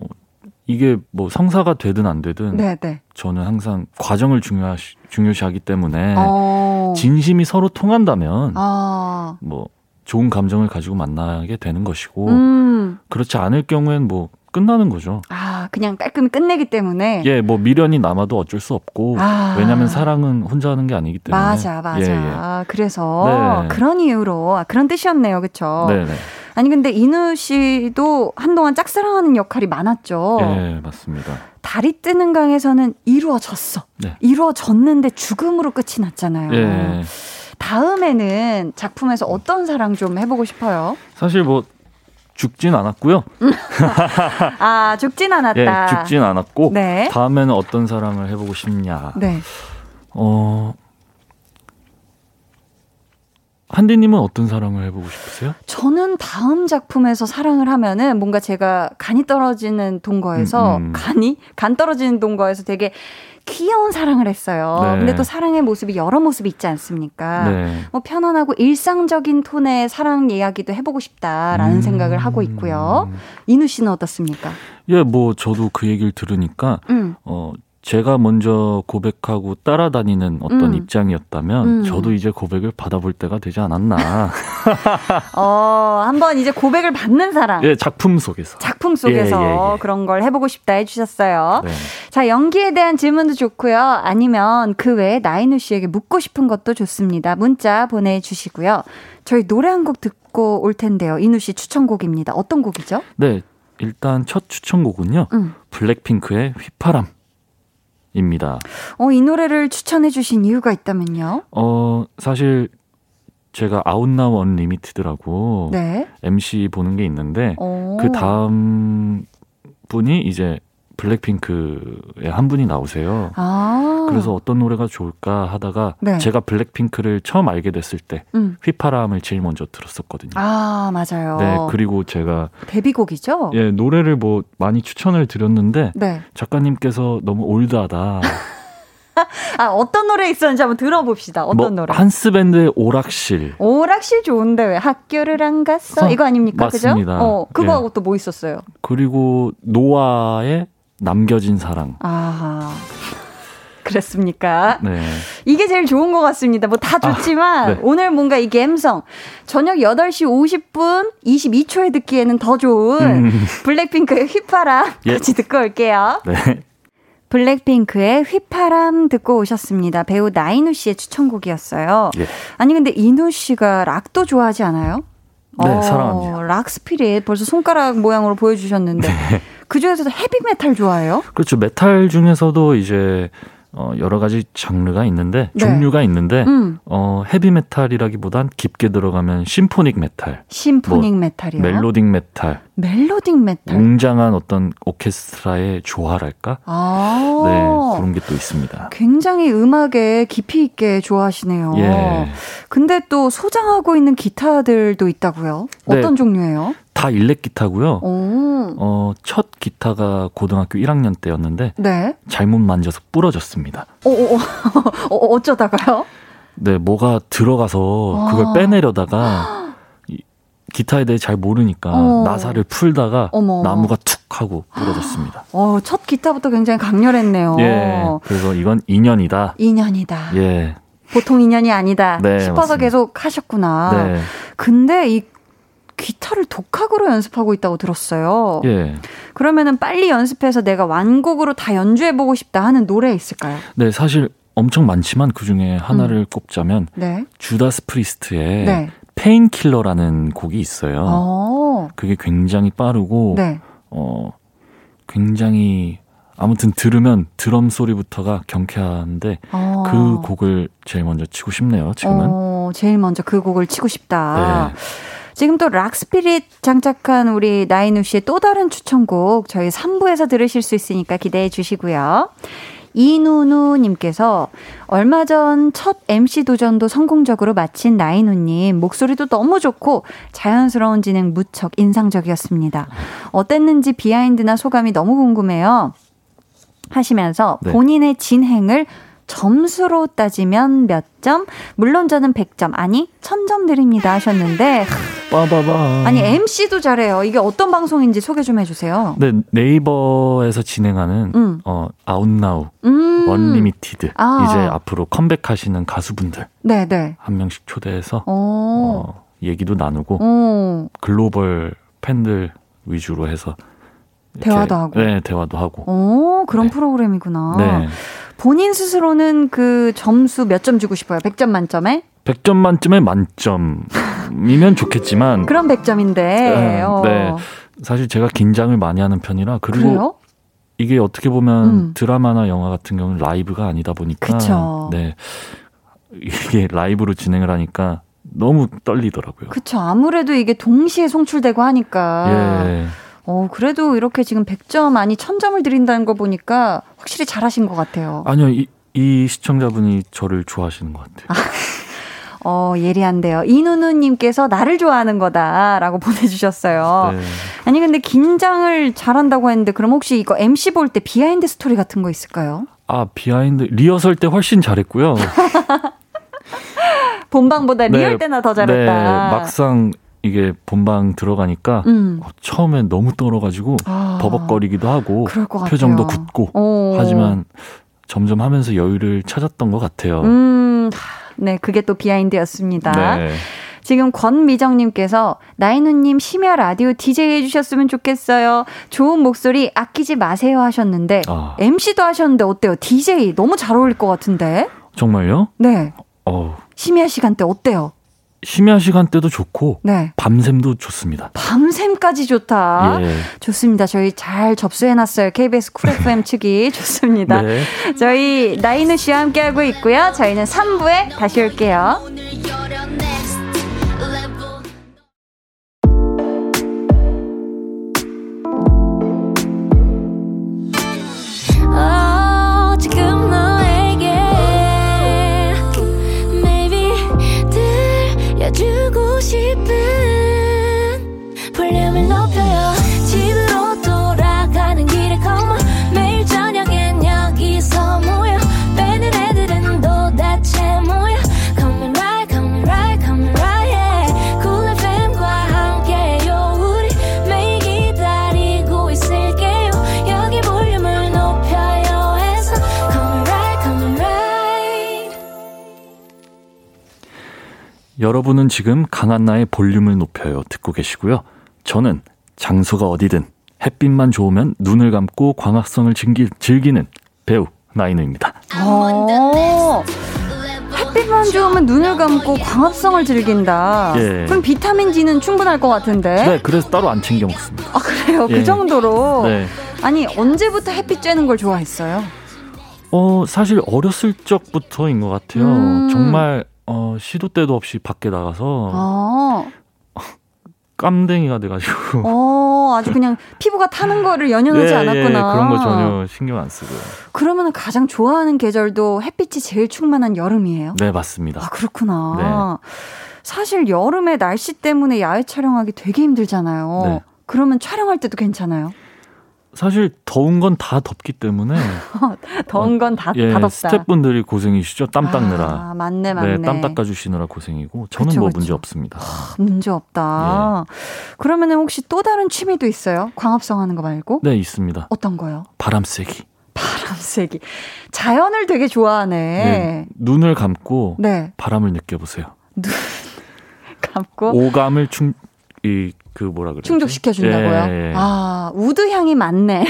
이게 뭐 성사가 되든 안 되든 네네. 저는 항상 과정을 중요시, 중요시하기 때문에 오. 진심이 서로 통한다면 아. 뭐 좋은 감정을 가지고 만나게 되는 것이고 음. 그렇지 않을 경우엔 뭐 끝나는 거죠. 아 그냥 깔끔히 끝내기 때문에 예, 뭐 미련이 남아도 어쩔 수 없고 아. 왜냐하면 사랑은 혼자 하는 게 아니기 때문에 맞아 맞아. 예, 예. 그래서 네. 그런 이유로 그런 뜻이었네요, 그렇죠? 네네. 아니 근데 인우 씨도 한동안 짝사랑하는 역할이 많았죠. 네, 맞습니다. 달이 뜨는 강에서는 이루어졌어. 네. 이루어졌는데 죽음으로 끝이 났잖아요. 네. 다음에는 작품에서 어떤 사랑 좀 해보고 싶어요? 사실 뭐 죽진 않았고요. 아, 죽진 않았다. 네, 죽진 않았고 네. 다음에는 어떤 사랑을 해보고 싶냐. 네. 어... 한디님은 어떤 사랑을 해보고 싶으세요? 저는 다음 작품에서 사랑을 하면은 뭔가 제가 간이 떨어지는 동거에서 음, 음. 간이? 간 떨어지는 동거에서 되게 귀여운 사랑을 했어요. 네. 근데 또 사랑의 모습이 여러 모습이 있지 않습니까? 네. 뭐 편안하고 일상적인 톤의 사랑 이야기도 해보고 싶다라는 음. 생각을 하고 있고요. 인우 씨는 어떻습니까? 예, 뭐 저도 그 얘기를 들으니까 음. 어, 제가 먼저 고백하고 따라다니는 어떤 음. 입장이었다면 음. 저도 이제 고백을 받아볼 때가 되지 않았나. 어, 한번 이제 고백을 받는 사람. 예, 작품 속에서. 작품 속에서 예, 예, 예. 그런 걸 해보고 싶다 해주셨어요. 네. 자, 연기에 대한 질문도 좋고요. 아니면 그 외에 나인우 씨에게 묻고 싶은 것도 좋습니다. 문자 보내주시고요. 저희 노래 한 곡 듣고 올 텐데요. 인우 씨 추천곡입니다. 어떤 곡이죠? 네, 일단 첫 추천곡은요. 음. 블랙핑크의 휘파람. 입니다. 어, 이 노래를 추천해 주신 이유가 있다면요? 어, 사실 제가 아웃나우 언리미티드라고 네? 엠씨 보는 게 있는데 오. 그 다음 분이 이제 블랙핑크의 한 분이 나오세요. 아. 그래서 어떤 노래가 좋을까 하다가 네. 제가 블랙핑크를 처음 알게 됐을 때 음. 휘파람을 제일 먼저 들었었거든요. 아, 맞아요. 네, 그리고 제가 데뷔곡이죠? 예, 노래를 뭐 많이 추천을 드렸는데 네. 작가님께서 너무 올드하다. 아, 어떤 노래 있었는지 한번 들어봅시다. 어떤 뭐, 노래? 한스밴드의 오락실. 오락실 좋은데 왜 학교를 안 갔어? 이거 아닙니까? 맞습니다. 그죠? 어, 그거하고 예. 또 뭐 있었어요? 그리고 노아의 남겨진 사랑. 아, 그랬습니까? 네. 이게 제일 좋은 것 같습니다. 뭐 다 좋지만 아, 네. 오늘 뭔가 이 감성 저녁 여덟 시 오십 분 이십이 초에 듣기에는 더 좋은 음. 블랙핑크의 휘파람 예. 같이 듣고 올게요. 네. 블랙핑크의 휘파람 듣고 오셨습니다. 배우 나인우 씨의 추천곡이었어요. 예. 아니 근데 인우 씨가 락도 좋아하지 않아요? 네, 어, 사랑합니다. 락 스피릿 벌써 손가락 모양으로 보여주셨는데 네. 그 중에서도 헤비메탈 좋아해요? 그렇죠. 메탈 중에서도 이제 어, 여러 가지 장르가 있는데 네. 종류가 있는데 음. 어, 헤비메탈이라기보단 깊게 들어가면 심포닉 메탈, 심포닉 뭐, 메탈이요? 멜로딕 메탈, 멜로딕 메탈, 웅장한 어떤 오케스트라의 조화랄까? 아~ 네, 그런 게 또 있습니다. 굉장히 음악에 깊이 있게 좋아하시네요. 예. 근데 또 소장하고 있는 기타들도 있다고요? 어떤 네. 종류예요? 다 일렉 기타고요. 어, 첫 기타가 고등학교 일 학년 때였는데 네. 잘못 만져서 부러졌습니다. 오, 오, 오, 어쩌다가요? 네, 뭐가 들어가서 와. 그걸 빼내려다가 기타에 대해 잘 모르니까 오. 나사를 풀다가 어머. 나무가 툭 하고 부러졌습니다. 어, 첫 기타부터 굉장히 강렬했네요. 예, 그래서 이건 인연이다. 인연이다. 예, 보통 인연이 아니다 네, 싶어서 맞습니다. 계속 하셨구나. 네. 근데 이 기타를 독학으로 연습하고 있다고 들었어요. 예. 그러면은 빨리 연습해서 내가 완곡으로 다 연주해보고 싶다 하는 노래 있을까요? 네, 사실 엄청 많지만 그 중에 하나를 음. 꼽자면 네. 주다스 프리스트의 네. 페인킬러라는 곡이 있어요. 오. 그게 굉장히 빠르고 네. 어, 굉장히 아무튼 들으면 드럼 소리부터가 경쾌한데 오. 그 곡을 제일 먼저 치고 싶네요. 지금은. 오, 제일 먼저 그 곡을 치고 싶다. 네. 지금 또 락스피릿 장착한 우리 나인우 씨의 또 다른 추천곡 저희 삼 부에서 들으실 수 있으니까 기대해 주시고요. 이누누님께서 얼마 전 첫 엠씨 도전도 성공적으로 마친 나인우님 목소리도 너무 좋고 자연스러운 진행 무척 인상적이었습니다. 어땠는지 비하인드나 소감이 너무 궁금해요. 하시면서 네. 본인의 진행을 점수로 따지면 몇 점? 물론 저는 백 점, 아니 천 점 드립니다 하셨는데 빠바바. 아니 엠씨도 잘해요. 이게 어떤 방송인지 소개 좀 해주세요. 네, 네이버에서 진행하는 음. 어, 아웃나우, 음. 언리미티드 아. 이제 앞으로 컴백하시는 가수분들 네, 네. 한 명씩 초대해서 어, 얘기도 나누고 오. 글로벌 팬들 위주로 해서 이렇게, 대화도 하고 네, 대화도 하고 오, 그런 네. 프로그램이구나. 네. 본인 스스로는 그 점수 몇 점 주고 싶어요? 백 점 만점에? 백 점 만점에 만점이면 좋겠지만 그럼 백 점인데 네, 어. 네. 사실 제가 긴장을 많이 하는 편이라 그리고 그래요? 이게 어떻게 보면 음. 드라마나 영화 같은 경우는 라이브가 아니다 보니까 그쵸. 네. 이게 라이브로 진행을 하니까 너무 떨리더라고요. 그렇죠. 아무래도 이게 동시에 송출되고 하니까 예. 어, 그래도 이렇게 지금 백 점 아니 천 점을 드린다는 거 보니까 확실히 잘하신 것 같아요. 아니요. 이, 이 시청자분이 저를 좋아하시는 것 같아요. 아, 어, 예리한데요. 이누누님께서 나를 좋아하는 거다라고 보내주셨어요. 네. 아니 근데 긴장을 잘한다고 했는데 그럼 혹시 이거 엠씨 볼 때 비하인드 스토리 같은 거 있을까요? 아, 비하인드 리허설 때 훨씬 잘했고요. 본방보다 네, 리얼 때나 더 잘했다. 네, 막상 이게 본방 들어가니까 음. 어, 처음에 너무 떨어가지고 아, 버벅거리기도 하고 표정도 굳고 오. 하지만 점점 하면서 여유를 찾았던 것 같아요. 음, 네, 그게 또 비하인드였습니다. 네. 지금 권미정님께서 나인우님 심야 라디오 디제이 해주셨으면 좋겠어요. 좋은 목소리 아끼지 마세요 하셨는데 아. 엠씨도 하셨는데 어때요? 디제이 너무 잘 어울릴 것 같은데. 정말요? 네. 어. 심야 시간대 어때요? 심야 시간대도 좋고 네. 밤샘도 좋습니다. 밤샘까지 좋다. 예. 좋습니다. 저희 잘 접수해놨어요. 케이비에스 쿨 에프엠 측이 좋습니다. 네. 저희 나인우 씨와 함께하고 있고요. 저희는 삼 부에 다시 올게요. 주고 싶은 볼륨을 높여요. 집으로 돌아가는 길에 come on. 매일 저녁엔 여기서 모여 빼는 애들은 도대체 뭐야. Come right, come right, come right yeah. Cool 에프엠과 함께요. 우리 매일 기다리고 있을게요. 여기 볼륨을 높여요 해서 come right, come right. 여러분은 지금 강한나의 볼륨을 높여요 듣고 계시고요. 저는 장소가 어디든 햇빛만 좋으면 눈을 감고 광합성을 즐기, 즐기는 배우 나인우입니다. 오, 햇빛만 좋으면 눈을 감고 광합성을 즐긴다. 예. 그럼 비타민 D는 충분할 것 같은데. 네, 그래서 따로 안 챙겨 먹습니다. 아 그래요? 예. 그 정도로? 네. 아니 언제부터 햇빛 쬐는 걸 좋아했어요? 어 사실 어렸을 적부터인 것 같아요. 음. 정말 어, 시도 때도 없이 밖에 나가서 아~ 깜댕이가 돼가지고 어, 아주 그냥 피부가 타는 거를 연연하지 네, 않았구나. 예, 그런 거 전혀 신경 안 쓰고요. 그러면 가장 좋아하는 계절도 햇빛이 제일 충만한 여름이에요? 네, 맞습니다. 아, 그렇구나. 네. 사실 여름에 날씨 때문에 야외 촬영하기 되게 힘들잖아요. 네. 그러면 촬영할 때도 괜찮아요? 사실 더운 건 다 덥기 때문에 더운 건 다 어, 예, 다 덥다. 스태프분들이 고생이시죠. 땀 닦느라. 아, 맞네 맞네. 네, 땀 닦아주시느라 고생이고 저는 그쵸, 뭐 그쵸. 문제 없습니다. 아, 문제 없다. 예. 그러면 혹시 또 다른 취미도 있어요? 광합성 하는 거 말고? 네 있습니다. 어떤 거요? 바람 쐬기. 바람 쐬기. 자연을 되게 좋아하네. 네, 눈을 감고 네. 바람을 느껴보세요. 눈 감고 오감을 충 이 그 뭐라 그래요? 충족시켜준다고요? 예, 예. 아, 우드향이 많네.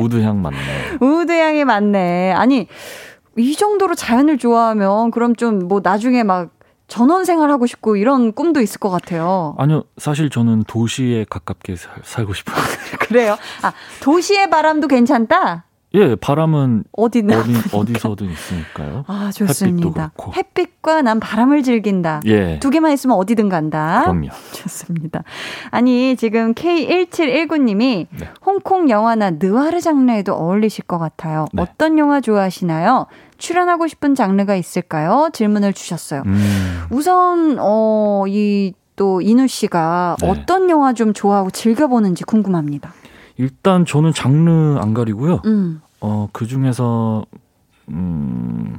우드향 많네. 우드향이 많네. 아니, 이 정도로 자연을 좋아하면 그럼 좀 뭐 나중에 막 전원생활 하고 싶고 이런 꿈도 있을 것 같아요. 아니요. 사실 저는 도시에 가깝게 살, 살고 싶어요. 그래요? 아, 도시의 바람도 괜찮다? 예, 바람은 어디, 어디서든 있으니까요. 아, 좋습니다. 햇빛과 난 바람을 즐긴다. 예. 두 개만 있으면 어디든 간다. 그럼요. 좋습니다. 아니, 지금 케이 일칠일구 님이 네. 홍콩 영화나 느와르 장르에도 어울리실 것 같아요. 네. 어떤 영화 좋아하시나요? 출연하고 싶은 장르가 있을까요? 질문을 주셨어요. 음. 우선 어, 이 또 인우 씨가 네. 어떤 영화 좀 좋아하고 즐겨보는지 궁금합니다. 일단 저는 장르 안 가리고요. 음. 어, 그중에서 음,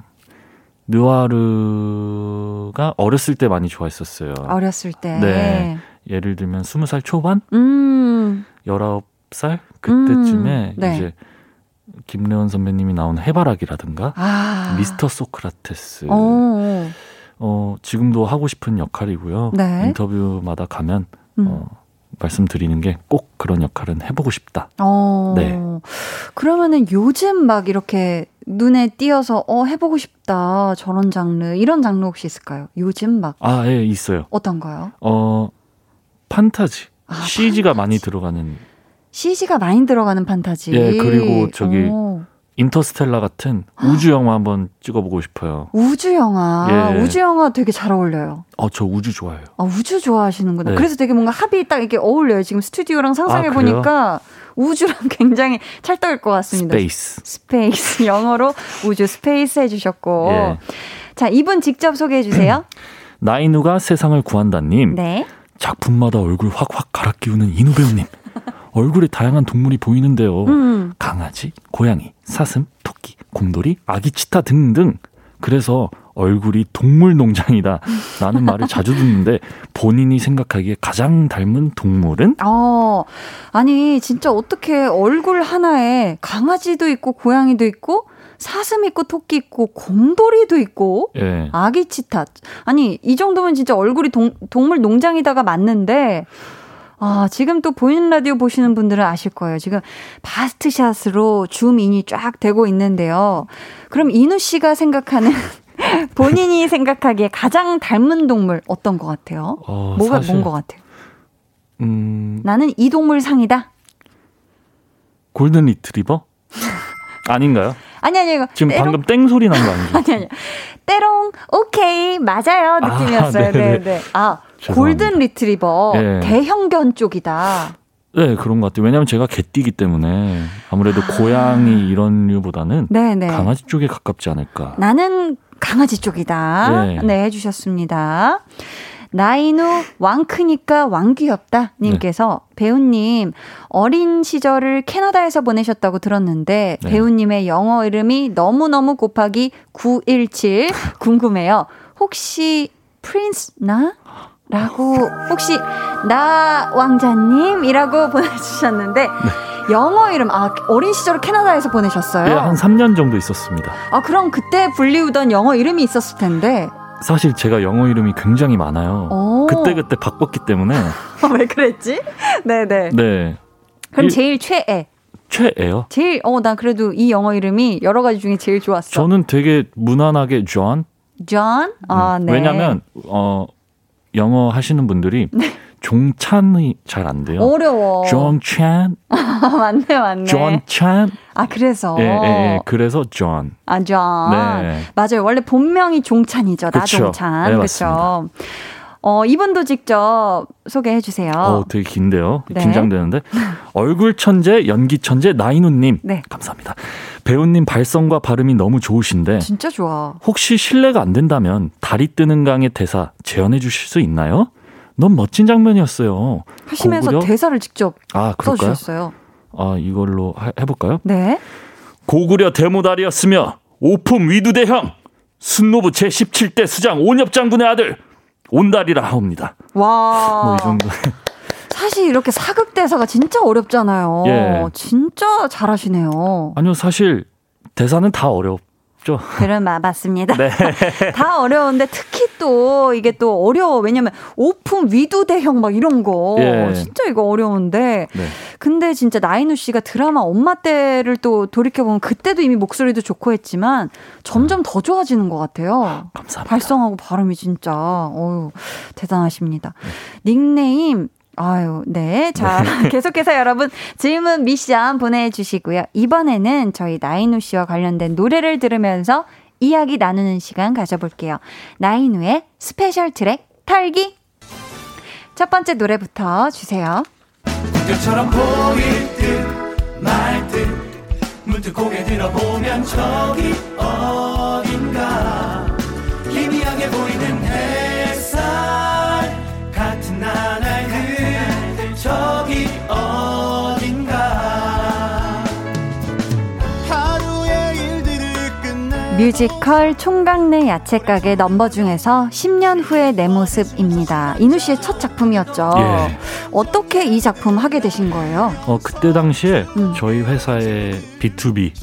느와르가 어렸을 때 많이 좋아했었어요. 어렸을 때. 네. 예를 들면 스무 살 초반? 음. 열아홉 살? 그때쯤에 음. 네. 이제 김래원 선배님이 나온 해바라기라든가 아. 미스터 소크라테스. 오. 어, 지금도 하고 싶은 역할이고요. 네. 인터뷰마다 가면 음. 어, 말씀드리는 게 꼭 그런 역할은 해보고 싶다. 어, 네. 그러면은 요즘 막 이렇게 눈에 띄어서 어 해보고 싶다 저런 장르 이런 장르 혹시 있을까요? 요즘 막 아, 예, 있어요. 어떤 거요? 어 판타지 아, 씨지가 판타지. 많이 들어가는 씨지가 많이 들어가는 판타지. 예, 그리고 저기 오. 인터스텔라 같은 우주 영화 한번 찍어보고 싶어요. 우주 영화, 예. 우주 영화 되게 잘 어울려요. 어, 저 우주 좋아해요. 아, 우주 좋아하시는구나. 네. 그래서 되게 뭔가 합이 딱 이렇게 어울려요. 지금 스튜디오랑 상상해 아, 보니까 우주랑 굉장히 찰떡일 것 같습니다. 스페이스, 스페이스 영어로 우주 스페이스 해주셨고, 예. 자 이분 직접 소개해 주세요. 나인우가 세상을 구한다님, 네. 작품마다 얼굴 확확 갈아 끼우는 인우 배우님. 얼굴에 다양한 동물이 보이는데요. 음. 강아지, 고양이, 사슴, 토끼, 곰돌이, 아기 치타 등등. 그래서 얼굴이 동물 농장이다 라는 말을 자주 듣는데 본인이 생각하기에 가장 닮은 동물은? 어, 아니 진짜 어떻게 얼굴 하나에 강아지도 있고 고양이도 있고 사슴 있고 토끼 있고 곰돌이도 있고 예. 아기 치타. 아니 이 정도면 진짜 얼굴이 동, 동물 농장이다가 맞는데 아, 지금 또 보이는 라디오 보시는 분들은 아실 거예요. 지금 바스트샷으로 줌인이 쫙 되고 있는데요. 그럼 인우 씨가 생각하는 본인이 생각하기에 가장 닮은 동물 어떤 것 같아요? 어, 뭐가 사실... 뭔 것 같아요? 음... 나는 이 동물 상이다? 골든 리트리버? 아닌가요? 아니 아니 이거 지금 때롱. 방금 땡 소리 난 거 아니죠? 아니 아니 때롱 오케이 맞아요 느낌이었어요. 아, 네네. 아 죄송합니다. 골든 리트리버 네. 대형견 쪽이다. 네 그런 것 같아요. 왜냐하면 제가 개띠기 때문에 아무래도 아. 고양이 이런 류보다는 네네. 강아지 쪽에 가깝지 않을까. 나는 강아지 쪽이다. 네, 네 해주셨습니다. 나인우 왕크니까 왕귀엽다 님께서 네. 배우님 어린 시절을 캐나다에서 보내셨다고 들었는데 네. 배우님의 영어 이름이 너무너무 곱하기 구백십칠 궁금해요. 혹시 프린스 나? 라고 혹시 나 왕자님이라고 보내주셨는데 네. 영어 이름 아 어린 시절을 캐나다에서 보내셨어요? 네, 한 삼 년 정도 있었습니다. 아 그럼 그때 불리우던 영어 이름이 있었을 텐데 사실 제가 영어 이름이 굉장히 많아요. 그때그때 바꿨기 때문에. 왜 그랬지? 네네. 네. 그럼 일, 제일 최애. 최애요? 제일, 어, 난 그래도 이 영어 이름이 여러 가지 중에 제일 좋았어. 저는 되게 무난하게 존. 존? 아, 네. 왜냐면, 어, 영어 하시는 분들이 네. 종찬이 잘 안 돼요. 어려워. 존찬. 맞네, 맞네. 존찬. 아, 그래서. 예, 예, 예. 그래서 존. 아, 존. 네. 맞아요. 원래 본명이 종찬이죠. 나종찬. 네, 그렇죠. 어, 이분도 직접 소개해 주세요. 어, 되게 긴데요. 네. 긴장되는데. 얼굴 천재, 연기 천재 나인우님. 네. 감사합니다. 배우님 발성과 발음이 너무 좋으신데. 진짜 좋아. 혹시 실례가 안 된다면 다리 뜨는 강의 대사 재현해 주실 수 있나요? 너무 멋진 장면이었어요. 하시면서 고구려? 대사를 직접 아, 써주셨어요. 아, 이걸로 하, 해볼까요? 네. 고구려 대모다리였으며 오품 위두대형 순노부 제십칠 대 수장 온엽장군의 아들 온달이라 하옵니다. 와. 뭐 이 정도. 사실 이렇게 사극 대사가 진짜 어렵잖아요. 예. 진짜 잘하시네요. 아니요, 사실 대사는 다 어렵. 그러마 맞습니다. 네. 다 어려운데 특히 또 이게 또 어려워. 왜냐면 오픈 위두 대형 막 이런 거 예. 진짜 이거 어려운데 네. 근데 진짜 나인우 씨가 드라마 엄마 때를 또 돌이켜보면 그때도 이미 목소리도 좋고 했지만 점점 더 좋아지는 것 같아요. 감사합니다. 발성하고 발음이 진짜 어휴, 대단하십니다. 네. 닉네임 아유, 네. 자, 계속해서 여러분 질문 미션 보내주시고요. 이번에는 저희 나인우 씨와 관련된 노래를 들으면서 이야기 나누는 시간 가져볼게요. 나인우의 스페셜 트랙 탈기. 첫 번째 노래부터 주세요. 공격처럼 보일 듯 말 듯 문득 고개 들어보면 저기 어딘가 희미하게 보이는 햇살 같은 나날 저기 어딘가 하루의 일들을 끝내 뮤지컬 총각내 야채가게 넘버 중에서 십 년 후의 내 모습입니다. 인우 씨의 첫 작품이었죠. 예. 어떻게 이 작품 하게 되신 거예요? 어 그때 당시에 음. 저희 회사의 비투비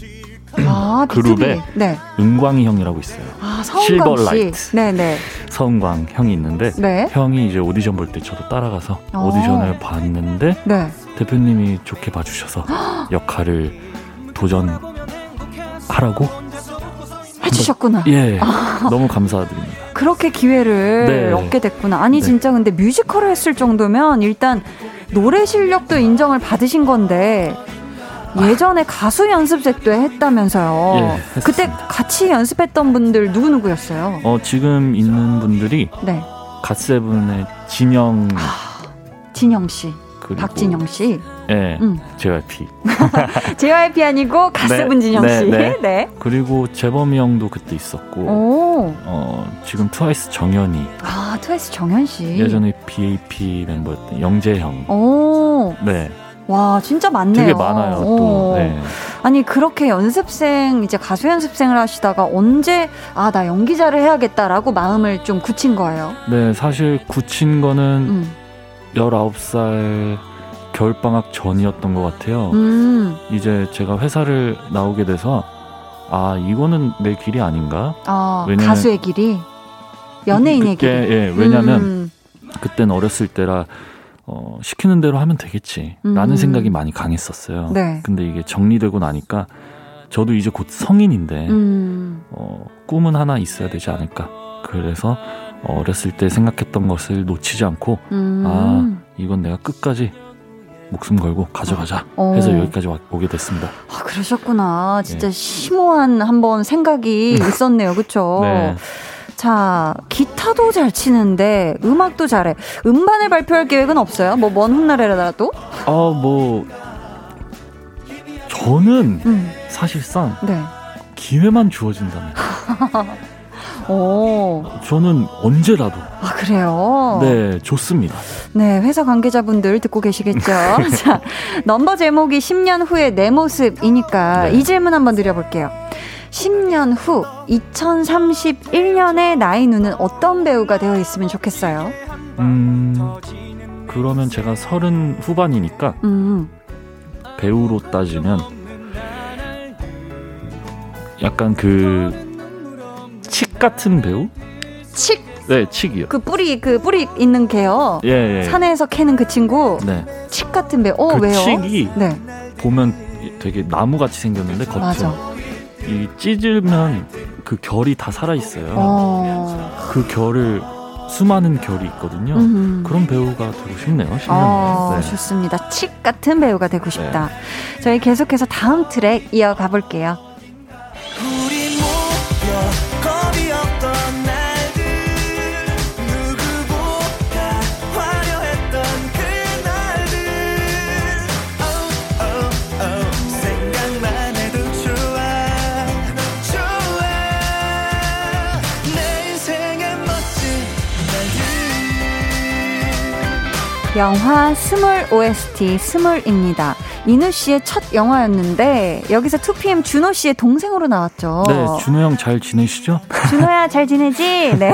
아, 그룹에 네. 은광이 형이라고 있어요. 아, 실버 라이트. 네네. 서은광 형이 있는데 네. 형이 이제 오디션 볼 때 저도 따라가서 오. 오디션을 봤는데 네. 대표님이 좋게 봐주셔서 헉. 역할을 도전하라고 해주셨구나. 예, 아. 너무 감사드립니다. 그렇게 기회를 네. 얻게 됐구나. 아니 네. 진짜 근데 뮤지컬을 했을 정도면 일단 노래 실력도 인정을 받으신 건데 예전에 가수 연습생도 했다면서요. 예, 했었습니다. 그때 같이 연습했던 분들 누구누구였어요? 어, 지금 있는 분들이 네. 갓세븐의 진영 아, 진영 씨 박진영 씨 네, 음. 제이와이피 제이와이피 아니고 갓세븐 네, 진영 네, 씨 네. 네. 그리고 재범이 형도 그때 있었고 오. 어, 지금 트와이스 정연이 아 트와이스 정연 씨 예전에 비에이피 멤버였던 영재 형 오. 네. 와 진짜 많네요. 되게 많아요. 또. 네. 아니 그렇게 연습생 이제 가수 연습생을 하시다가 언제 아 나 연기자를 해야겠다라고 마음을 좀 굳힌 거예요? 네 사실 굳힌 거는 음. 열아홉 살 겨울방학 전이었던 것 같아요. 음. 이제 제가 회사를 나오게 돼서 아 이거는 내 길이 아닌가? 어, 왜냐면, 가수의 길이? 연예인의 그때, 길이? 예, 왜냐면 음. 그땐 어렸을 때라 어, 시키는 대로 하면 되겠지 라는 음. 생각이 많이 강했었어요. 네. 근데 이게 정리되고 나니까 저도 이제 곧 성인인데 음. 어, 꿈은 하나 있어야 되지 않을까. 그래서 어렸을 때 생각했던 것을 놓치지 않고 음. 아 이건 내가 끝까지 목숨 걸고 가져가자 해서 어. 여기까지 오게 됐습니다. 아, 그러셨구나. 진짜 예. 심오한 한번 생각이 있었네요. 그렇죠? 네. 자, 기타도 잘 치는데 음악도 잘해. 음반을 발표할 계획은 없어요? 뭐 먼 훗날에라도? 아, 뭐 저는 음. 사실상 네. 기회만 주어진다면 오. 저는 언제라도. 아, 그래요? 네, 좋습니다. 네, 회사 관계자분들 듣고 계시겠죠? 자, 넘버 제목이 십 년 후의 내 모습이니까 네. 이 질문 한번 드려볼게요. 십 년 후, 이천삼십일 년에 나인우는 어떤 배우가 되어 있으면 좋겠어요? 음, 그러면 제가 서른 후반이니까 음. 배우로 따지면 약간 그 칡 같은 배우? 칡? 네, 칡이요. 그 뿌리, 그 뿌리 있는 개요. 예, 예. 산에서 캐는 그 친구. 네. 칡 같은 배우. 어, 그 왜요? 칡이 네. 보면 되게 나무같이 생겼는데 겉에. 맞아. 이 찢으면 그 결이 다 살아있어요. 어... 그 결을 수많은 결이 있거든요. 음흠. 그런 배우가 되고 싶네요. 십 년 어, 네. 좋습니다. 칡 같은 배우가 되고 싶다. 네. 저희 계속해서 다음 트랙 이어가 볼게요. 영화 스물 오에스티 스물입니다. 인우 씨의 첫 영화였는데 여기서 투피엠 준호 씨의 동생으로 나왔죠. 네, 준호 형 잘 지내시죠? 준호야 잘 지내지? 네.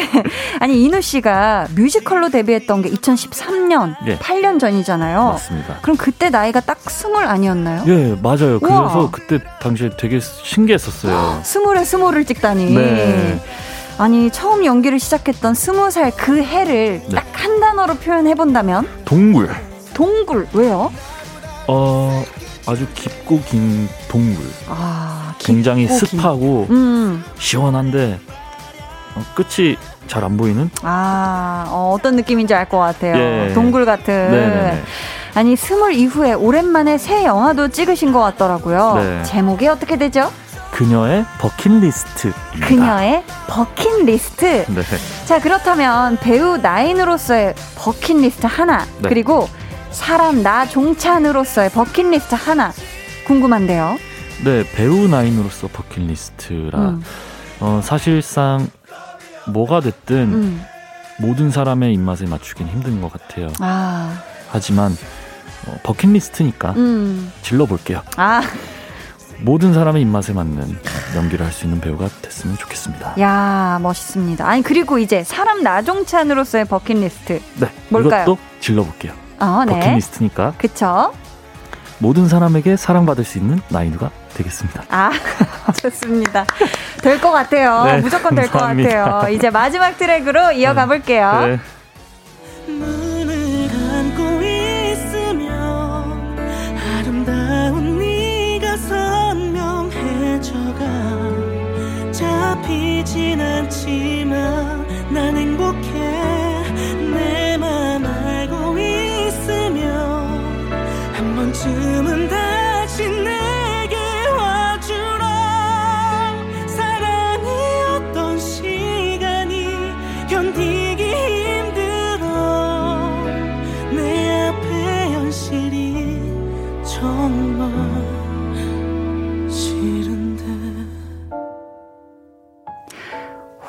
아니 인우 씨가 뮤지컬로 데뷔했던 게 이천십삼 년, 네. 팔 년 전이잖아요. 맞습니다. 그럼 그때 나이가 딱 스물 아니었나요? 예, 네, 맞아요. 우와. 그래서 그때 당시에 되게 신기했었어요. 스물에 스물을 찍다니. 네. 아니 처음 연기를 시작했던 스무 살 그 해를 네. 딱 한 단어로 표현해본다면? 동굴. 동굴 왜요? 어 아주 깊고 긴 동굴. 아 깊고 굉장히 습하고 음. 시원한데 어, 끝이 잘 안 보이는? 아 어, 어떤 느낌인지 알 것 같아요. 예. 동굴 같은. 네네네. 아니 스물 이후에 오랜만에 새 영화도 찍으신 것 같더라고요. 네. 제목이 어떻게 되죠? 그녀의 버킷리스트. 그녀의 버킷리스트. 네. 자, 그렇다면 배우 나인으로서의 버킷리스트 하나, 네. 그리고 사람 나 종찬으로서의 버킷리스트 하나 궁금한데요. 네, 배우 나인으로서 버킷리스트라 음. 어, 사실상 뭐가 됐든 음. 모든 사람의 입맛에 맞추긴 힘든 것 같아요. 아. 하지만 어, 버킷리스트니까 음. 질러볼게요. 아. 모든 사람의 입맛에 맞는 연기를 할 수 있는 배우가 됐으면 좋겠습니다. 야 멋있습니다. 아니 그리고 이제 사람 나종찬으로서의 버킷리스트. 네, 뭘까요? 이것도 질러볼게요. 어, 네. 버킷리스트니까. 그쵸? 모든 사람에게 사랑받을 수 있는 나인우가 되겠습니다. 아 좋습니다. 될 것 같아요. 네, 무조건 될 것 같아요. 이제 마지막 트랙으로 이어가 볼게요. 네. 네. 잡히진 않지만 난 행복해 내 맘 알고 있으면 한 번쯤은 다시 내게 와주라 사랑이었던 시간이 견디기 힘들어 내 앞에 현실이 정말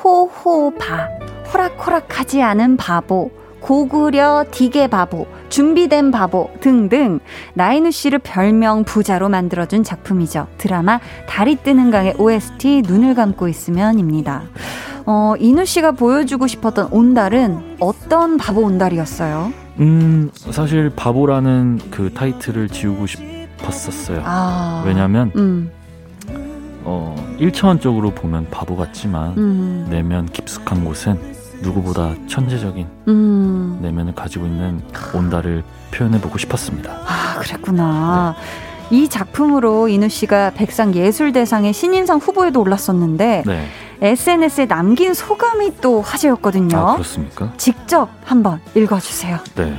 호호바 호락호락하지 않은 바보 고구려 디게 바보 준비된 바보 등등 나인우 씨를 별명 부자로 만들어준 작품이죠. 드라마 달이 뜨는 강의 오에스티 눈을 감고 있으면입니다. 어, 인우 씨가 보여주고 싶었던 온달은 어떤 바보 온달이었어요? 음 사실 바보라는 그 타이틀을 지우고 싶었었어요. 아... 왜냐하면 음. 어, 일차원적으로 보면 바보 같지만 음. 내면 깊숙한 곳은 누구보다 천재적인 음. 내면을 가지고 있는 온달을 표현해보고 싶었습니다. 아, 그랬구나. 네. 이 작품으로 인우 씨가 백상예술대상의 신인상 후보에도 올랐었는데 네. 에스엔에스에 남긴 소감이 또 화제였거든요. 아, 그렇습니까? 직접 한번 읽어주세요. 네.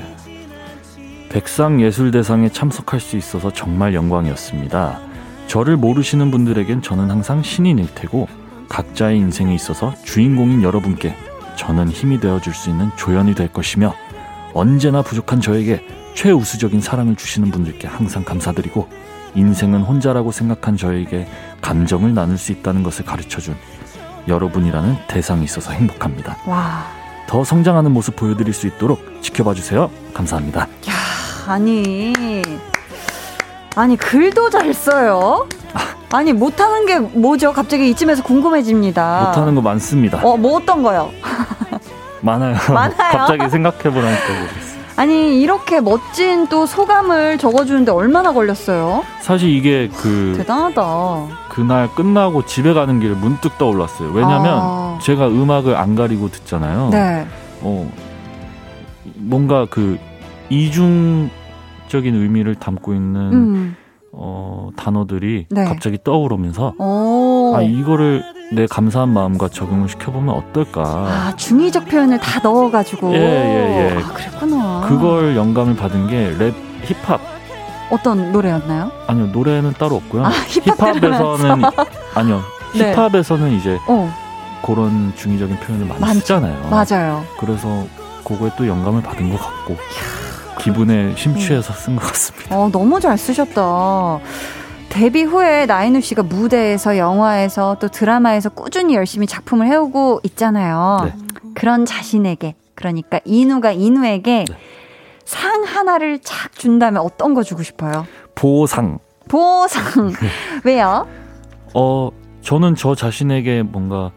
백상예술대상에 참석할 수 있어서 정말 영광이었습니다. 저를 모르시는 분들에겐 저는 항상 신인일 테고 각자의 인생에 있어서 주인공인 여러분께 저는 힘이 되어줄 수 있는 조연이 될 것이며 언제나 부족한 저에게 최우수적인 사랑을 주시는 분들께 항상 감사드리고 인생은 혼자라고 생각한 저에게 감정을 나눌 수 있다는 것을 가르쳐준 여러분이라는 대상이 있어서 행복합니다. 와. 더 성장하는 모습 보여드릴 수 있도록 지켜봐주세요. 감사합니다. 야, 아니 아니 글도 잘 써요. 아니 못하는 게 뭐죠? 갑자기 이쯤에서 궁금해집니다. 못하는 거 많습니다. 어, 뭐 어떤 거요? 많아요. 많아요? 갑자기 생각해보라니까 모르겠어요. 아니 이렇게 멋진 또 소감을 적어주는데 얼마나 걸렸어요? 사실 이게 그 대단하다. 그날 끝나고 집에 가는 길에 문득 떠올랐어요. 왜냐면 아. 제가 음악을 안 가리고 듣잖아요. 네. 어, 뭔가 그 이중적인 의미를 담고 있는 음. 어, 단어들이 네. 갑자기 떠오르면서 오. 아 이거를 내 감사한 마음과 적응을 시켜보면 어떨까. 아, 중의적 표현을 다 넣어가지고. 예, 예, 예. 아, 그랬구나. 그걸 영감을 받은 게 랩, 힙합. 어떤 노래였나요? 아니요, 노래는 따로 없고요. 아, 힙합 힙합에서는, 아니요, 힙합에서는 네. 이제 어. 그런 중의적인 표현을 많이 맞, 쓰잖아요. 맞아요. 그래서 그거에 또 영감을 받은 것 같고, 이야, 기분에 심취해서 쓴 것 같습니다. 어, 너무 잘 쓰셨다. 데뷔 후에 나인우 씨가 무대에서 영화에서 또 드라마에서 꾸준히 열심히 작품을 해오고 있잖아요. 네. 그런 자신에게, 그러니까 인우가 인우에게 네. 상 하나를 착 준다면 어떤 거 주고 싶어요? 보상. 보상. 왜요? 어, 저는 저 자신에게 뭔가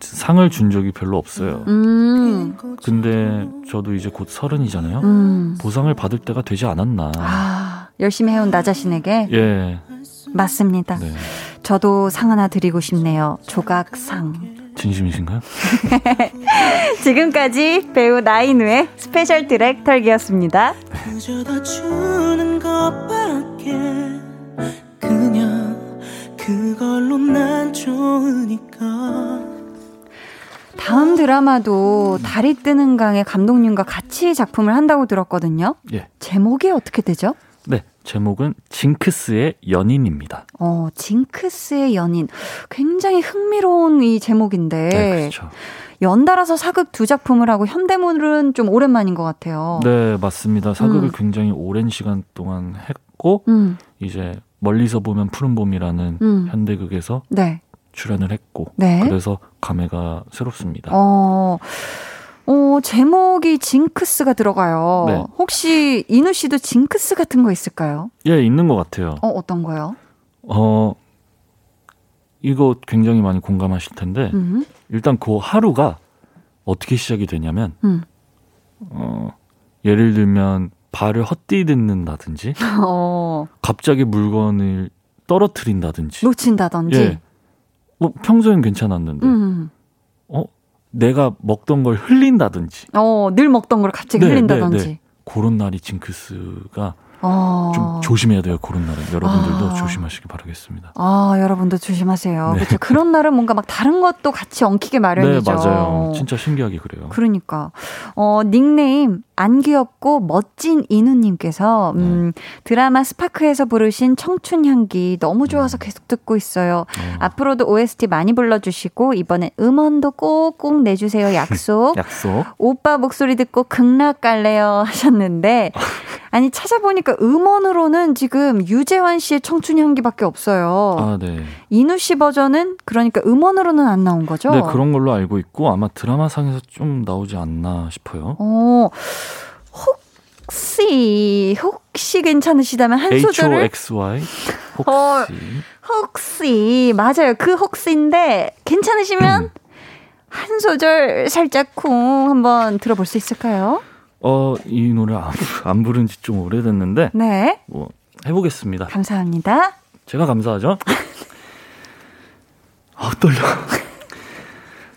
상을 준 적이 별로 없어요. 음. 근데 저도 이제 곧 서른이잖아요. 음. 보상을 받을 때가 되지 않았나. 아, 열심히 해온 나 자신에게. 예, 맞습니다. 네. 저도 상 하나 드리고 싶네요. 조각상. 진심이신가요? 지금까지 배우 나인우의 스페셜 트랙 털기였습니다. 그냥 그걸로 난 좋으니까. 다음 드라마도 달이 뜨는 강의 감독님과 같이 작품을 한다고 들었거든요. 예. 제목이 어떻게 되죠? 네, 제목은 징크스의 연인입니다. 어, 징크스의 연인. 굉장히 흥미로운 이 제목인데. 네, 그렇죠. 연달아서 사극 두 작품을 하고 현대물은 좀 오랜만인 것 같아요. 네, 맞습니다. 사극을 음. 굉장히 오랜 시간 동안 했고 음. 이제 멀리서 보면 푸른 봄이라는 음. 현대극에서 네. 출연을 했고 네. 그래서 감회가 새롭습니다. 어, 어, 제목이 징크스가 들어가요. 네. 혹시 인우 씨도 징크스 같은 거 있을까요? 예, 있는 것 같아요. 어, 어떤 거요? 어, 이거 굉장히 많이 공감하실 텐데 음. 일단 그 하루가 어떻게 시작이 되냐면 음. 어, 예를 들면 발을 헛디딘다든지 어. 갑자기 물건을 떨어뜨린다든지 놓친다든지 예. 뭐 평소엔 괜찮았는데 음. 어 내가 먹던 걸 흘린다든지 어 늘 먹던 걸 갑자기 네, 흘린다든지 네, 네. 그런 날이 징크스가 어. 좀 조심해야 돼요. 그런 날은 여러분들도 아. 조심하시기 바라겠습니다. 아 여러분도 조심하세요. 네. 그렇죠. 그런 날은 뭔가 막 다른 것도 같이 엉키게 마련이죠. 네 맞아요. 진짜 신기하게 그래요. 그러니까 어 닉네임 안 귀엽고 멋진 인우님께서 음, 네. 드라마 스파크에서 부르신 청춘 향기 너무 좋아서 계속 듣고 있어요. 네. 앞으로도 오에스티 많이 불러주시고 이번엔 음원도 꼭꼭 내주세요. 약속. 약속. 오빠 목소리 듣고 극락 갈래요 하셨는데 아니 찾아보니까 음원으로는 지금 유재환 씨의 청춘 향기밖에 없어요. 아, 네. 인우 씨 버전은 그러니까 음원으로는 안 나온 거죠? 네 그런 걸로 알고 있고 아마 드라마상에서 좀 나오지 않나 싶어요. 어. 혹시 혹시 괜찮으시다면 한 소절을 에이치 오 엑스 와이 혹시 어, 혹시 맞아요 그 혹시인데 괜찮으시면 한 소절 살짝 쿵 한번 들어볼 수 있을까요? 어, 이 노래 안, 안 부른 지 좀 오래됐는데 네 뭐 해보겠습니다. 감사합니다. 제가 감사하죠. 떨려.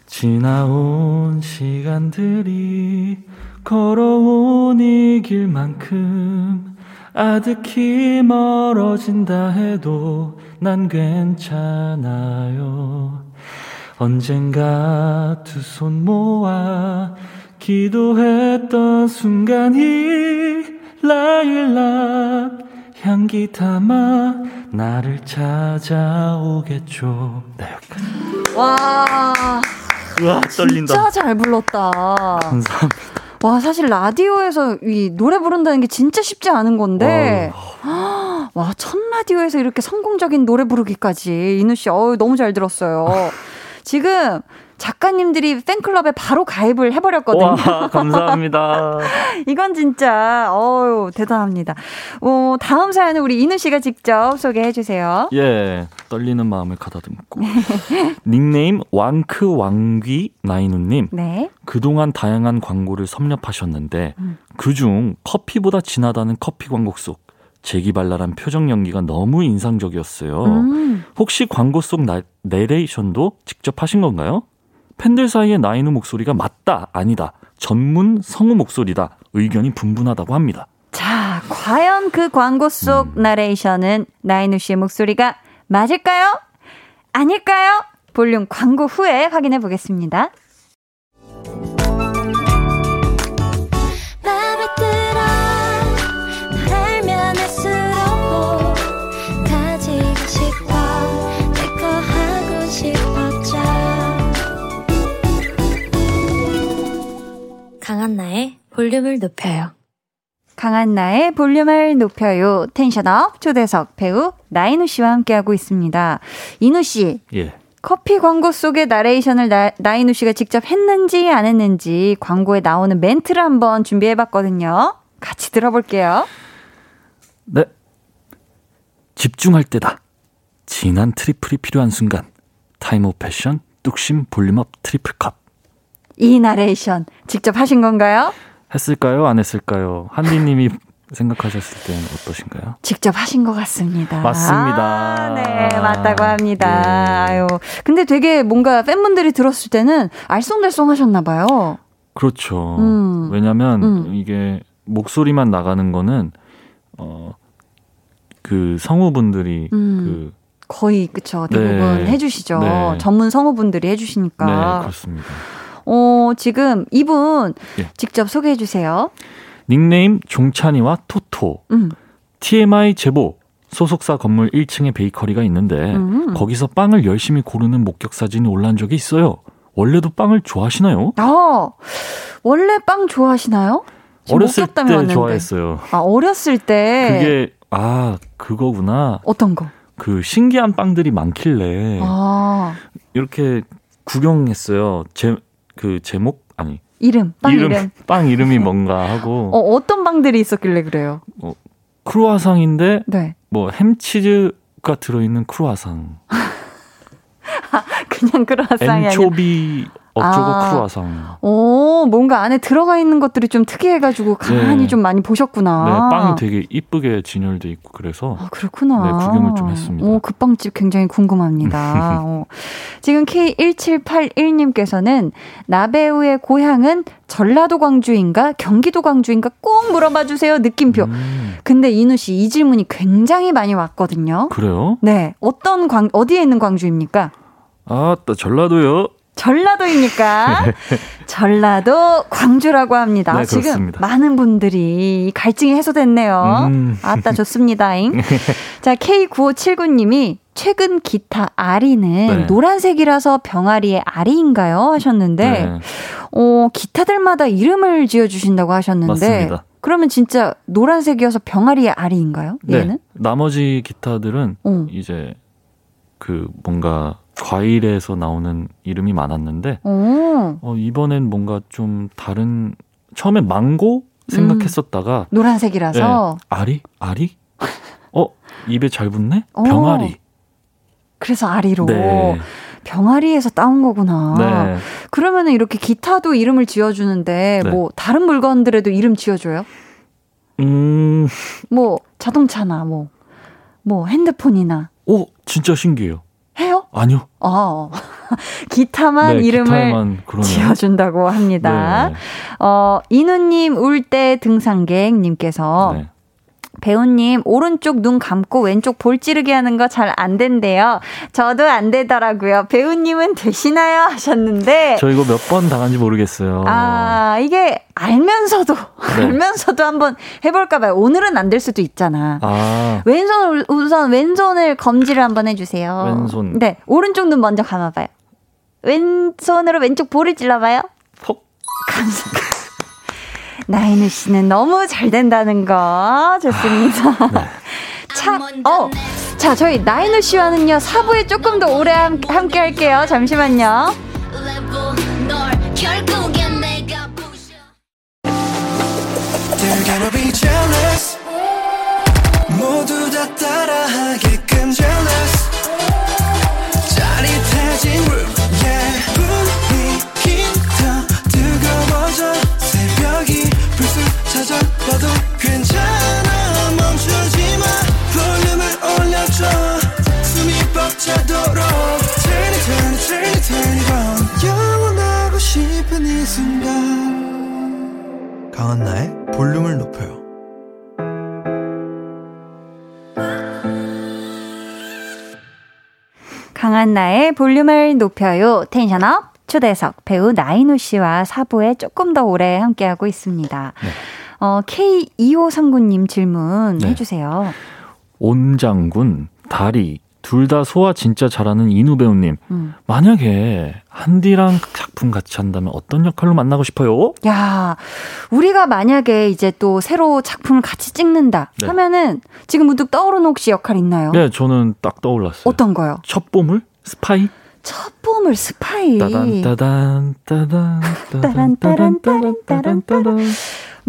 지나온 시간들이 걸어온 이 길만큼 아득히 멀어진다 해도 난 괜찮아요. 언젠가 두 손 모아 기도했던 순간이 라일락 향기 담아 나를 찾아오겠죠. 네, 여기까지. 와, 우와, 떨린다. 진짜 잘 불렀다. 감사합니다. 와, 사실 라디오에서 이 노래 부른다는 게 진짜 쉽지 않은 건데, 와, 첫 라디오에서 이렇게 성공적인 노래 부르기까지. 인우 씨, 어우, 너무 잘 들었어요. 지금 작가님들이 팬클럽에 바로 가입을 해버렸거든요. 와, 감사합니다. 이건 진짜 어우, 대단합니다. 어, 다음 사연은 우리 인우 씨가 직접 소개해 주세요. 예, 떨리는 마음을 가다듬고. 닉네임 왕크왕귀 나인우님. 네. 그동안 다양한 광고를 섭렵하셨는데 음. 그중 커피보다 진하다는 커피 광고 속 재기발랄한 표정 연기가 너무 인상적이었어요. 음. 혹시 광고 속 나, 내레이션도 직접 하신 건가요? 팬들 사이에 나인우 목소리가 맞다, 아니다, 전문 성우 목소리다 의견이 분분하다고 합니다. 자, 과연 그 광고 속 음. 나레이션은 나인우 씨의 목소리가 맞을까요? 아닐까요? 볼륨 광고 후에 확인해 보겠습니다. 강한나의 볼륨을 높여요. 강한나의 볼륨을 높여요. 텐션업 초대석 배우 나인우 씨와 함께하고 있습니다. 인우 씨, 예. 커피 광고 속의 나레이션을 나, 나인우 씨가 직접 했는지 안 했는지 광고에 나오는 멘트를 한번 준비해봤거든요. 같이 들어볼게요. 네. 집중할 때다. 진한 트리플이 필요한 순간. 타임오 패션, 뚝심, 볼륨업, 트리플 컵. 이 나레이션 직접 하신 건가요? 했을까요? 안 했을까요? 한디님이 생각하셨을 때는 어떠신가요? 직접 하신 것 같습니다. 맞습니다. 아, 네, 맞다고 합니다. 네. 아유, 근데 되게 뭔가 팬분들이 들었을 때는 알쏭달쏭 하셨나 봐요. 그렇죠. 음. 왜냐하면 음. 이게 목소리만 나가는 거는 어, 그 성우분들이 음. 그 거의 그쵸 대부분 네. 해주시죠. 네. 전문 성우분들이 해주시니까. 네, 그렇습니다. 어, 지금 이분 예. 직접 소개해 주세요. 닉네임 종찬이와 토토. 음. 티엠아이 제보. 소속사 건물 일 층에 베이커리가 있는데 음. 거기서 빵을 열심히 고르는 목격 사진이 올라온 적이 있어요. 원래도 빵을 좋아하시나요? 아, 원래 빵 좋아하시나요? 어렸을 때 왔는데. 좋아했어요. 아, 어렸을 때. 그게 아, 그거구나. 어떤 거? 그 신기한 빵들이 많길래 아. 이렇게 구경했어요. 제 그 제목 아니 이름 빵 이름, 이름 빵 이름이 뭔가 하고 어, 어떤 빵들이 있었길래 그래요? 어, 크루아상인데 네. 뭐 햄치즈가 들어있는 크루아상. 아, 그냥 크루아상이 아니라 엔초비 어쩌고 아, 크루아상. 오, 뭔가 안에 들어가 있는 것들이 좀 특이해가지고 가만히 네. 좀 많이 보셨구나. 네, 빵이 되게 이쁘게 진열돼 있고 그래서. 아, 그렇구나. 네, 구경을 좀 했습니다. 오, 그 빵집 굉장히 궁금합니다. 어. 지금 케이 일칠팔일 님께서는 나배우의 고향은 전라도 광주인가 경기도 광주인가 꼭 물어봐 주세요. 느낌표. 음. 근데 인우 씨 이 질문이 굉장히 많이 왔거든요. 그래요? 네, 어떤 광 어디에 있는 광주입니까? 아, 또 전라도요. 전라도이니까 전라도 광주라고 합니다. 네, 지금 그렇습니다. 많은 분들이 갈증이 해소됐네요. 음. 아따 좋습니다잉. 자, 케이 구오칠구 님이 최근 기타 아리는 네. 노란색이라서 병아리의 아리인가요? 하셨는데 네. 어, 기타들마다 이름을 지어주신다고 하셨는데 맞습니다. 그러면 진짜 노란색이어서 병아리의 아리인가요? 얘는? 네. 나머지 기타들은 음. 이제 그 뭔가 과일에서 나오는 이름이 많았는데 어, 이번엔 뭔가 좀 다른 처음에 망고 생각했었다가 음, 노란색이라서 네, 아리? 아리? 어? 입에 잘 붙네? 오, 병아리. 그래서 아리로 네. 병아리에서 따온 거구나. 네. 그러면 이렇게 기타도 이름을 지어주는데 네. 뭐 다른 물건들에도 이름 지어줘요? 음... 뭐 자동차나 뭐, 뭐 핸드폰이나. 오, 진짜 신기해요. 해요? 아니요. 아, 기타만 네, 이름을 기타만 지어준다고 합니다. 네. 어, 인우님 울 때 등산객님께서 네. 배우님 오른쪽 눈 감고 왼쪽 볼 찌르게 하는 거 잘 안 된대요. 저도 안 되더라고요. 배우님은 되시나요? 하셨는데 저 이거 몇 번 당한지 모르겠어요. 아 이게 알면서도 네. 알면서도 한번 해볼까 봐요. 오늘은 안 될 수도 있잖아. 아. 왼손 우선 왼손을 검지를 한번 해주세요. 왼손. 네 오른쪽 눈 먼저 감아봐요. 왼손으로 왼쪽 볼을 찔러봐요. 톡. 감사합니다. 나인우 씨는 너무 잘 된다는 거 좋습니다. 아, 네. 차, 어, 자 저희 나인우 씨와는요 사 부에 조금 더 오래 함, 함께 할게요. 잠시만요. 모두 다 따라하게끔 jealous 짜릿해진 room 분위기 더 뜨거워져 찾아봐도 괜찮아 멈추지마 볼륨을 올려줘 숨이 벅차도록 Turn it turn it turn it turn it on 영원하고 싶은 이 순간 강한나의 볼륨을 높여요. 강한나의 볼륨을 높여요. 텐션업 초대석 배우 나인우 씨와 사 부에 조금 더 오래 함께하고 있습니다. 네. 어, 케이 이오삼구 님 질문 네. 해주세요. 온장군, 다리 둘 다 소화 진짜 잘하는 인우 배우님 음. 만약에 한디랑 작품 같이 한다면 어떤 역할로 만나고 싶어요? 야, 우리가 만약에 이제 또 새로 작품을 같이 찍는다 네. 하면은 지금 문득 떠오르는 혹시 역할 있나요? 네, 저는 딱 떠올랐어요. 어떤 거요? 첫 보물? 스파이? 첫 보물 스파이. 따단 따단 따단 따단 따단 따단 따단.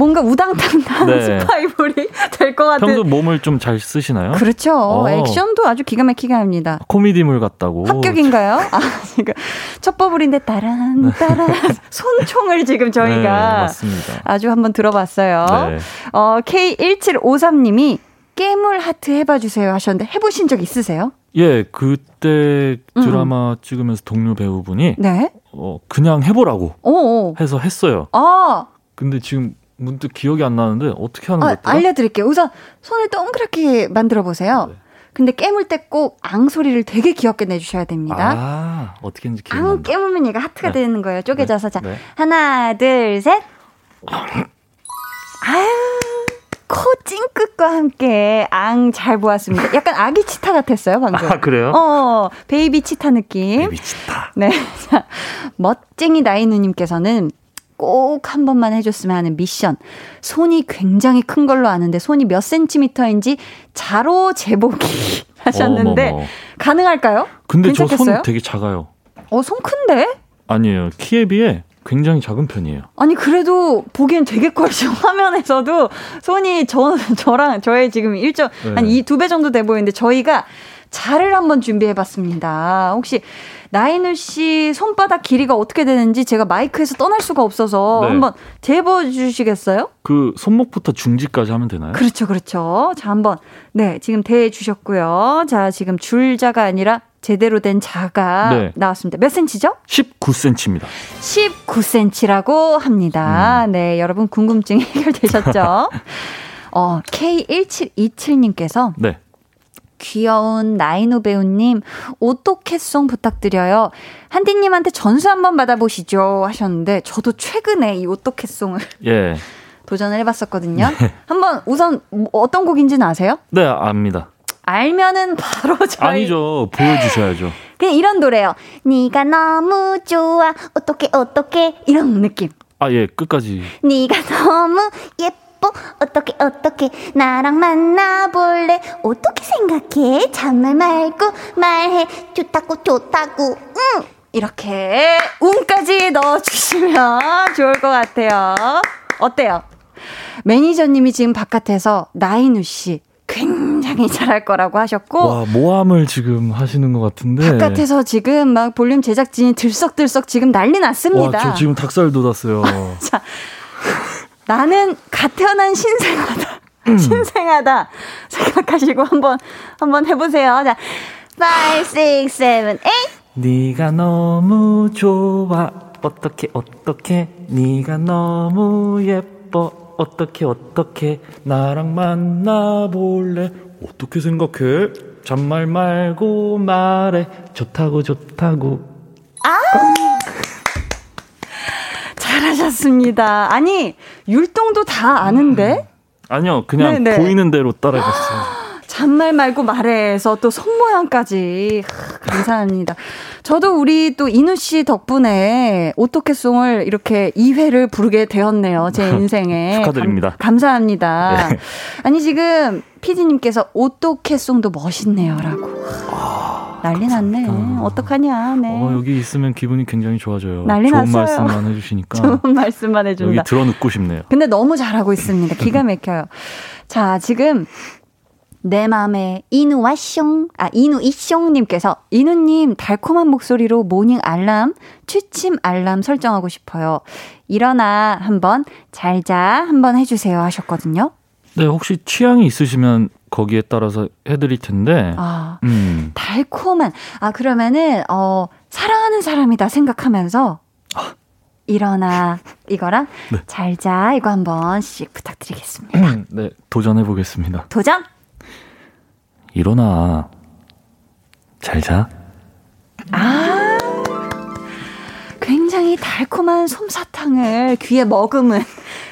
뭔가 우당탕탕 네. 스파이볼이 될 것 같은. 평소 몸을 좀 잘 쓰시나요? 그렇죠. 어. 액션도 아주 기가 막히게 합니다. 코미디물 같다고. 합격인가요? 아, 지금 첫 보물인데 따란 따란 손총을 지금 저희가 네, 맞습니다. 아주 한번 들어봤어요. 네. 어, 케이 일칠오삼 님이 깨물 하트 해봐주세요 하셨는데 해보신 적 있으세요? 예, 그때 드라마 음. 찍으면서 동료 배우분이 네? 어, 그냥 해보라고 오오. 해서 했어요. 아. 근데 지금 문득 기억이 안 나는데 어떻게 하는 아, 것같아요? 알려드릴게요. 우선 손을 동그랗게 만들어 보세요. 네. 근데 깨물 때 꼭 앙 소리를 되게 귀엽게 내주셔야 됩니다. 아, 어떻게 했는지 기억이 안 나. 앙 깨물면 얘가 하트가 네. 되는 거예요. 쪼개져서. 네. 자, 네. 하나, 둘, 셋. 아유. 코 찡긋과 함께 앙 잘 보았습니다. 약간 아기 치타 같았어요 방금. 아 그래요? 어, 베이비 치타 느낌. 베이비 치타. 네, 자, 멋쟁이 나인우님께서는 꼭 한 번만 해줬으면 하는 미션. 손이 굉장히 큰 걸로 아는데 손이 몇 센티미터인지 자로 재보기 하셨는데 어머머. 가능할까요? 근데 저 손 되게 작아요. 어, 손 큰데? 아니에요. 키에 비해. 굉장히 작은 편이에요. 아니 그래도 보기엔 되게 커요. 화면에서도 손이 저, 저랑 저의 지금 일점 네. 한 이 두 배 정도 돼 보이는데 저희가 자를 한번 준비해봤습니다. 혹시 나인우 씨 손바닥 길이가 어떻게 되는지 제가 마이크에서 떠날 수가 없어서 네. 한번 재보주시겠어요? 그 손목부터 중지까지 하면 되나요? 그렇죠, 그렇죠. 자 한번 네 지금 대주셨고요. 자 지금 줄자가 아니라 제대로 된 자가 네. 나왔습니다. 몇 센치죠? 십구 센치입니다. 십구 센치라고 합니다. 음. 네, 여러분 궁금증이 해결되셨죠? 어, 케이 일칠이칠 님께서 네. 귀여운 나인우 배우님 오토캐송 부탁드려요. 한디님한테 전수 한번 받아보시죠 하셨는데 저도 최근에 이 오토캐송을 예. 도전을 해봤었거든요. 네. 한번 우선 어떤 곡인지는 아세요? 네, 압니다. 알면은 바로 저희 아니죠. 보여주셔야죠. 그냥 이런 노래요. 네가 너무 좋아 어떡해 어떡해 이런 느낌. 아 예 끝까지. 네가 너무 예뻐 어떡해 어떡해 나랑 만나볼래 어떻게 생각해 잠을 말고 말해 좋다고 좋다고 응 이렇게 운까지 넣어주시면 좋을 것 같아요. 어때요? 매니저님이 지금 바깥에서 나인우 씨 굉장히 잘할 거라고 하셨고 와 모함을 지금 하시는 것 같은데 바깥에서 지금 막 볼륨 제작진이 들썩들썩 지금 난리 났습니다. 와, 저 지금 닭살 돋았어요. 자, 나는 갓 태어난 신생아다 신생아다 생각하시고 한번 한번 해보세요. 자, 오, 육, 칠, 팔 네가 너무 좋아 어떻게 어떻게 네가 너무 예뻐 어떻게 어떻게 나랑 만나볼래 어떻게 생각해 잔말 말고 말해 좋다고 좋다고 아 잘하셨습니다. 아니 율동도 다 아는데 음. 아니요 그냥 네네. 보이는 대로 따라갔어요. 잔말 말고 말해서 또 손모양까지 감사합니다. 저도 우리 또 인우 씨 덕분에 오토캐송을 이렇게 이 회를 부르게 되었네요. 제 인생에. 축하드립니다. 감, 감사합니다. 네. 아니 지금 피디님께서 오토캐송도 멋있네요 라고. 아, 난리 감사합니다. 났네. 어떡하냐. 네. 어, 여기 있으면 기분이 굉장히 좋아져요. 난리 좋은 났어요. 좋은 말씀만 해주시니까. 좋은 말씀만 해준다. 여기 들어눕고 싶네요. 근데 너무 잘하고 있습니다. 기가 막혀요. 자 지금 내 맘에 이누와숑 아 이누이숑님께서 이누님 달콤한 목소리로 모닝 알람 취침 알람 설정하고 싶어요. 일어나 한번 잘자 한번 해주세요 하셨거든요. 네 혹시 취향이 있으시면 거기에 따라서 해드릴 텐데 아 음. 달콤한 아 그러면은 어 사랑하는 사람이다 생각하면서 아. 일어나 이거랑 네. 잘자 이거 한 번씩 부탁드리겠습니다. 네 도전해보겠습니다. 도전? 일어나 잘 자. 아 굉장히 달콤한 솜사탕을 귀에 머금은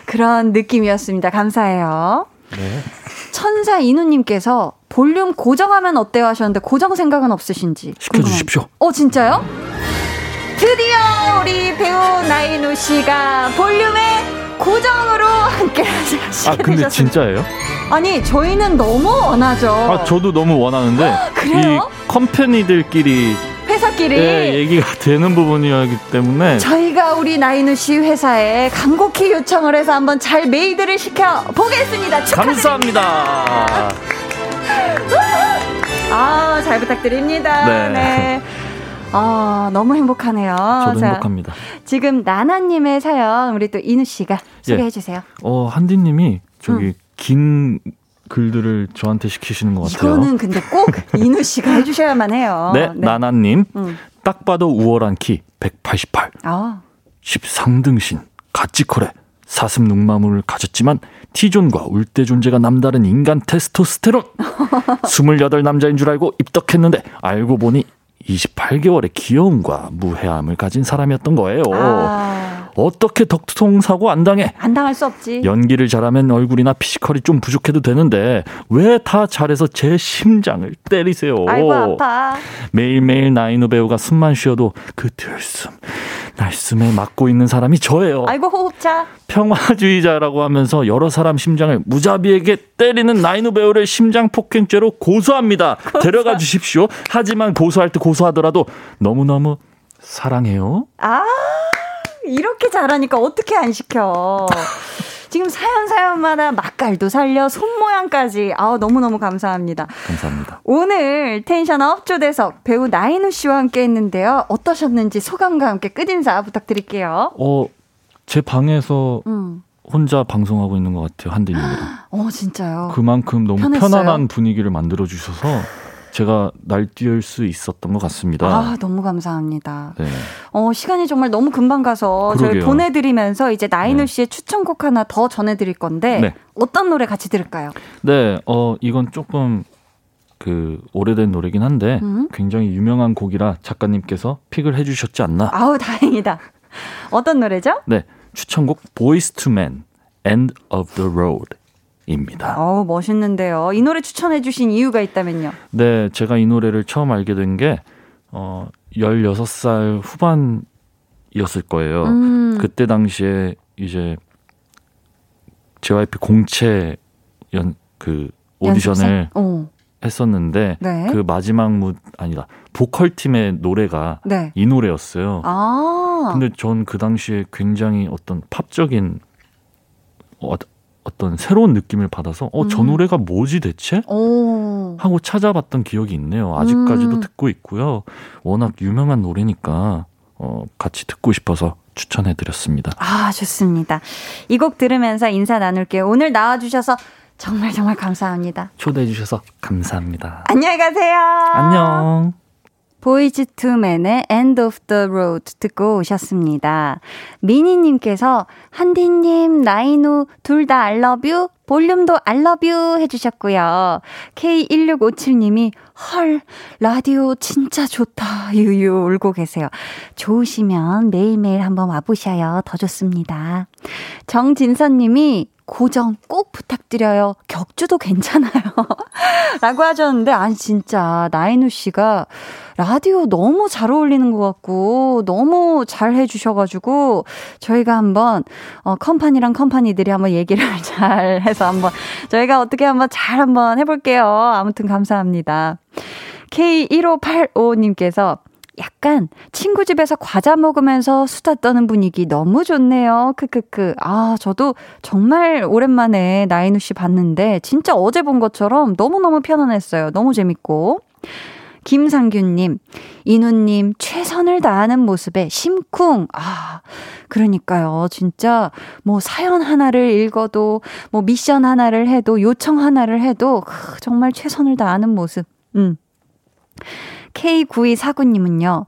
그런 느낌이었습니다. 감사해요. 네. 천사 인우님께서 볼륨 고정하면 어때요 하셨는데 고정 생각은 없으신지 시켜주십시오. 궁금합니다. 어 진짜요? 드디어 우리 배우 나인우 씨가 볼륨에 고정으로 함께 하시게 되셨습니다. 아 근데 진짜예요? 아니 저희는 너무 원하죠. 아 저도 너무 원하는데 그래요? 이 컴퍼니들끼리 회사끼리 네, 얘기가 되는 부분이기 때문에 저희가 우리 나인우 씨 회사에 간곡히 요청을 해서 한번 잘 메이드를 시켜 보겠습니다. 축하드립니다. 감사합니다. 아 잘 부탁드립니다. 네. 네. 아, 너무 행복하네요. 저도 자, 행복합니다. 지금 나나님의 사연 우리 또 인우 씨가 소개해 예. 주세요. 어 한디님이 저기 음. 긴 글들을 저한테 시키시는 것 같아요. 이거는 근데 꼭 인우 씨가 해주셔야만 해요. 네, 네. 나나님 음. 딱 봐도 우월한 키 백팔십팔 아. 십삼등신 가치코레 사슴 눈마물을 가졌지만 T존과 울대 존재가 남다른 인간 테스토스테론 스물여덟 남자인 줄 알고 입덕했는데 알고 보니 이십팔 개월의 귀여움과 무해함을 가진 사람이었던 거예요. 아. 어떻게 덕통사고 안 당해? 안 당할 수 없지. 연기를 잘하면 얼굴이나 피지컬이 좀 부족해도 되는데 왜 다 잘해서 제 심장을 때리세요? 아이고 아파. 매일매일 나인우 배우가 숨만 쉬어도 그 들숨 날숨에 맡고 있는 사람이 저예요. 아이고 호흡차. 평화주의자라고 하면서 여러 사람 심장을 무자비하게 때리는 나인우 배우를 심장폭행죄로 고소합니다. 고소. 데려가 주십시오. 하지만 고소할 때 고소하더라도 너무너무 사랑해요. 아 이렇게 잘하니까 어떻게 안 시켜. 지금 사연 사연마다 맛깔도 살려 손모양까지 아우 너무너무 감사합니다. 감사합니다. 오늘 텐션업 초대석 배우 나인우 씨와 함께 했는데요. 어떠셨는지 소감과 함께 끝인사 부탁드릴게요. 어, 제 방에서 음. 혼자 방송하고 있는 것 같아요. 한디님이랑. 어, 진짜요? 그만큼 너무 편했어요? 편안한 분위기를 만들어주셔서 제가 날뛸 수 있었던 것 같습니다. 아, 너무 감사합니다. 네. 어, 시간이 정말 너무 금방 가서 저희 보내드리면서 이제 나인우 네. 씨의 추천곡 하나 더 전해드릴 건데 네. 어떤 노래 같이 들을까요? 네, 어, 이건 조금 그 오래된 노래긴 한데 음? 굉장히 유명한 곡이라 작가님께서 픽을 해주셨지 않나. 아우, 다행이다. 어떤 노래죠? 네, 추천곡 Boys to Men, End of the Road. 입니다. 어우, 멋있는데요. 이 노래 추천해 주신 이유가 있다면요? 네, 제가 이 노래를 처음 알게 된 게 어, 열여섯 살 후반이었을 거예요. 음. 그때 당시에 이제 제이와이피 공채 연, 그 오디션을 했었는데 네. 그 마지막 무 아니다. 보컬팀의 노래가 네. 이 노래였어요. 아. 근데 전 그 당시에 굉장히 어떤 팝적인 어, 어떤 새로운 느낌을 받아서 어, 저 노래가 뭐지 대체? 오. 하고 찾아봤던 기억이 있네요. 아직까지도 음. 듣고 있고요. 워낙 유명한 노래니까 어, 같이 듣고 싶어서 추천해드렸습니다. 아, 좋습니다. 이 곡 들으면서 인사 나눌게요. 오늘 나와주셔서 정말 정말 감사합니다. 초대해주셔서 감사합니다. 안녕히 가세요. 안녕. 보이즈 투맨의 End of the Road 듣고 오셨습니다. 미니님께서 한디님, 나인우 둘 다 I love you, 볼륨도 I love you 해주셨고요. 케이 일육오칠님이 헐, 라디오 진짜 좋다 유유 울고 계세요. 좋으시면 매일매일 한번 와보셔요. 더 좋습니다. 정진선님이 고정 꼭 부탁드려요. 격주도 괜찮아요. 라고 하셨는데, 아니 진짜 나인우 씨가 라디오 너무 잘 어울리는 것 같고 너무 잘 해주셔가지고 저희가 한번 어, 컴파니랑 컴파니들이 한번 얘기를 잘 해서 한번 저희가 어떻게 한번 잘 한번 해볼게요. 아무튼 감사합니다. 케이 일오팔오님께서 약간 친구 집에서 과자 먹으면서 수다 떠는 분위기 너무 좋네요. 크크크. 아, 저도 정말 오랜만에 나인우 씨 봤는데 진짜 어제 본 것처럼 너무너무 편안했어요. 너무 재밌고. 김상균님, 인우님 최선을 다하는 모습에 심쿵. 아, 그러니까요. 진짜 뭐 사연 하나를 읽어도 뭐 미션 하나를 해도 요청 하나를 해도 크, 정말 최선을 다하는 모습. 음. 케이 구이사구님은요.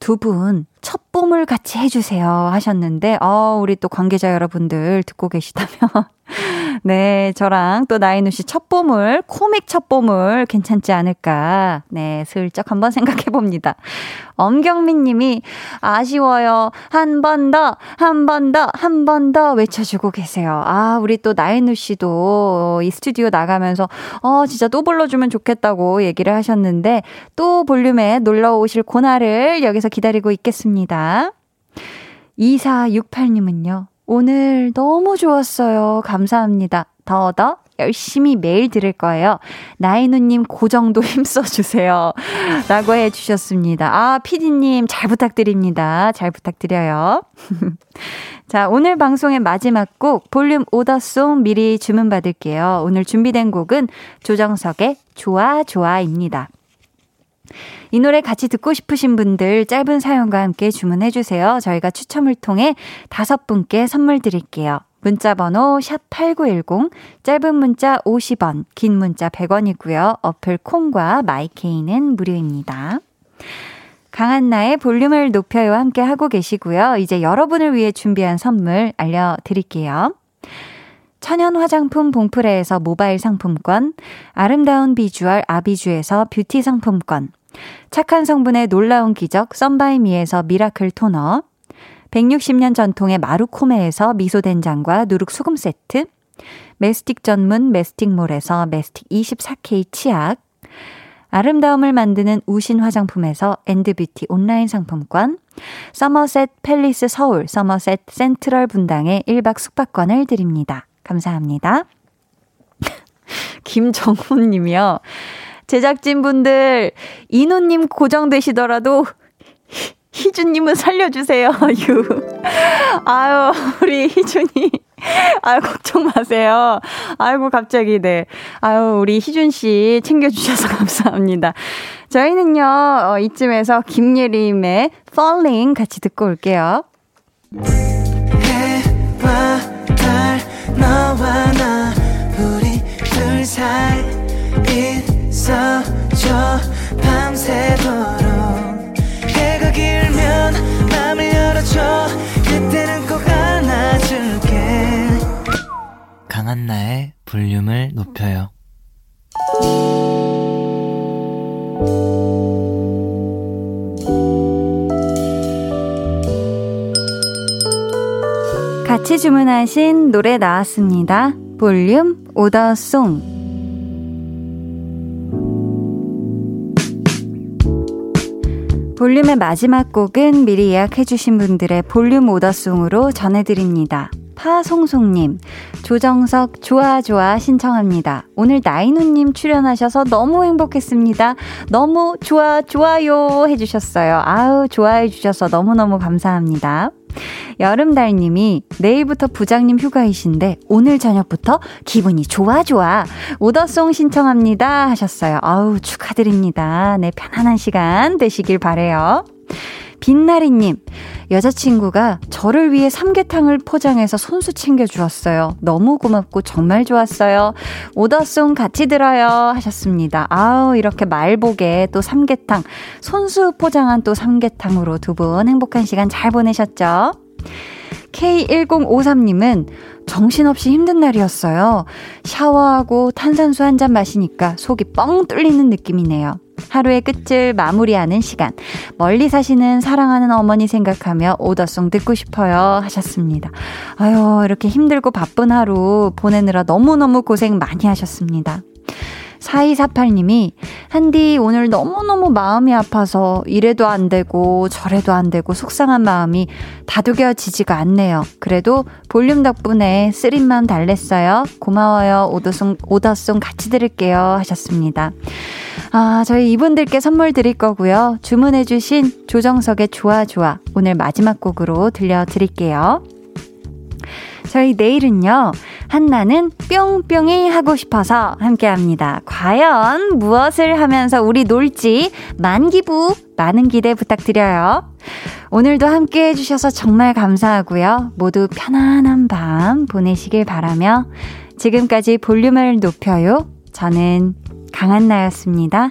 두 분 첫 봄을 같이 해주세요 하셨는데 어, 우리 또 관계자 여러분들 듣고 계시다면 네, 저랑 또 나인우 씨 첫 봄을, 코믹 첫 봄을 괜찮지 않을까 네, 슬쩍 한번 생각해봅니다. 엄경민 님이 아쉬워요. 한 번 더, 한 번 더, 한 번 더 외쳐주고 계세요. 아, 우리 또 나인우 씨도 이 스튜디오 나가면서 어, 진짜 또 불러주면 좋겠다고 얘기를 하셨는데 또 볼륨에 놀러 오실 고나를 여기서 기다리고 있겠습니다. 이사육팔님은요. 오늘 너무 좋았어요. 감사합니다. 더더 열심히 매일 들을 거예요. 나인우님 고정도 힘써주세요. 라고 해주셨습니다. 아, 피디님 잘 부탁드립니다. 잘 부탁드려요. 자, 오늘 방송의 마지막 곡 볼륨 오더송 미리 주문받을게요. 오늘 준비된 곡은 조정석의 좋아 좋아입니다. 이 노래 같이 듣고 싶으신 분들 짧은 사연과 함께 주문해주세요. 저희가 추첨을 통해 다섯 분께 선물 드릴게요. 문자번호 샵팔구일공, 짧은 문자 오십 원, 긴 문자 백 원이고요. 어플 콩과 마이케이는 무료입니다. 강한나의 볼륨을 높여요 함께 하고 계시고요. 이제 여러분을 위해 준비한 선물 알려드릴게요. 천연 화장품 봉프레에서 모바일 상품권, 아름다운 비주얼 아비주에서 뷰티 상품권, 착한 성분의 놀라운 기적 썬바이미에서 미라클 토너, 백육십 년 전통의 마루코메에서 미소된장과 누룩소금 세트, 메스틱 전문 메스틱몰에서 메스틱 이십사 케이 치약, 아름다움을 만드는 우신 화장품에서 엔드뷰티 온라인 상품권, 서머셋 팰리스 서울 서머셋 센트럴 분당의 일 박 숙박권을 드립니다. 감사합니다. 김정훈 님이요. 제작진분들 인우님 고정되시더라도 희준님은 살려주세요. 유. 아유, 우리 희준이 아유, 걱정 마세요. 아이고, 갑자기, 네. 아유, 우리 희준씨 챙겨주셔서 감사합니다. 저희는요, 어, 이쯤에서 김예림의 Falling 같이 듣고 올게요. 해와 달, 너와 나, 우리 둘 사이 있어줘, 밤새도록. 해가 길면 마음을 열어줘, 그때는 꼭 안아줄게. 강한나의 볼륨을 높여요. 같이 주문하신 노래 나왔습니다. 볼륨 오더송. 볼륨의 마지막 곡은 미리 예약해주신 분들의 볼륨 오더송으로 전해드립니다. 파송송님, 조정석 좋아좋아 신청합니다. 오늘 나인우님 출연하셔서 너무 행복했습니다. 너무 좋아좋아요 해주셨어요. 아우, 좋아해주셔서 너무너무 감사합니다. 여름달님이 내일부터 부장님 휴가이신데 오늘 저녁부터 기분이 좋아 좋아 오더송 신청합니다 하셨어요. 아우, 축하드립니다. 네, 편안한 시간 되시길 바래요. 빛나리님, 여자친구가 저를 위해 삼계탕을 포장해서 손수 챙겨주었어요. 너무 고맙고 정말 좋았어요. 오더송 같이 들어요 하셨습니다. 아우, 이렇게 말복에 또 삼계탕, 손수 포장한 또 삼계탕으로 두 분 행복한 시간 잘 보내셨죠? 케이 천오십삼님은 정신없이 힘든 날이었어요. 샤워하고 탄산수 한 잔 마시니까 속이 뻥 뚫리는 느낌이네요. 하루의 끝을 마무리하는 시간, 멀리 사시는 사랑하는 어머니 생각하며 오더송 듣고 싶어요 하셨습니다. 아유, 이렇게 힘들고 바쁜 하루 보내느라 너무너무 고생 많이 하셨습니다. 사이사팔님이 한디, 오늘 너무너무 마음이 아파서 이래도 안 되고 저래도 안 되고 속상한 마음이 다독여지지가 않네요. 그래도 볼륨 덕분에 쓰린맘 달랬어요. 고마워요. 오더송, 오더송 같이 들을게요 하셨습니다. 아, 저희 이분들께 선물 드릴 거고요. 주문해 주신 조정석의 좋아 좋아 오늘 마지막 곡으로 들려드릴게요. 저희 내일은요, 한나는 뿅뿅이 하고 싶어서 함께합니다. 과연 무엇을 하면서 우리 놀지 만기부 많은 기대 부탁드려요. 오늘도 함께해 주셔서 정말 감사하고요. 모두 편안한 밤 보내시길 바라며 지금까지 볼륨을 높여요. 저는 강한나였습니다.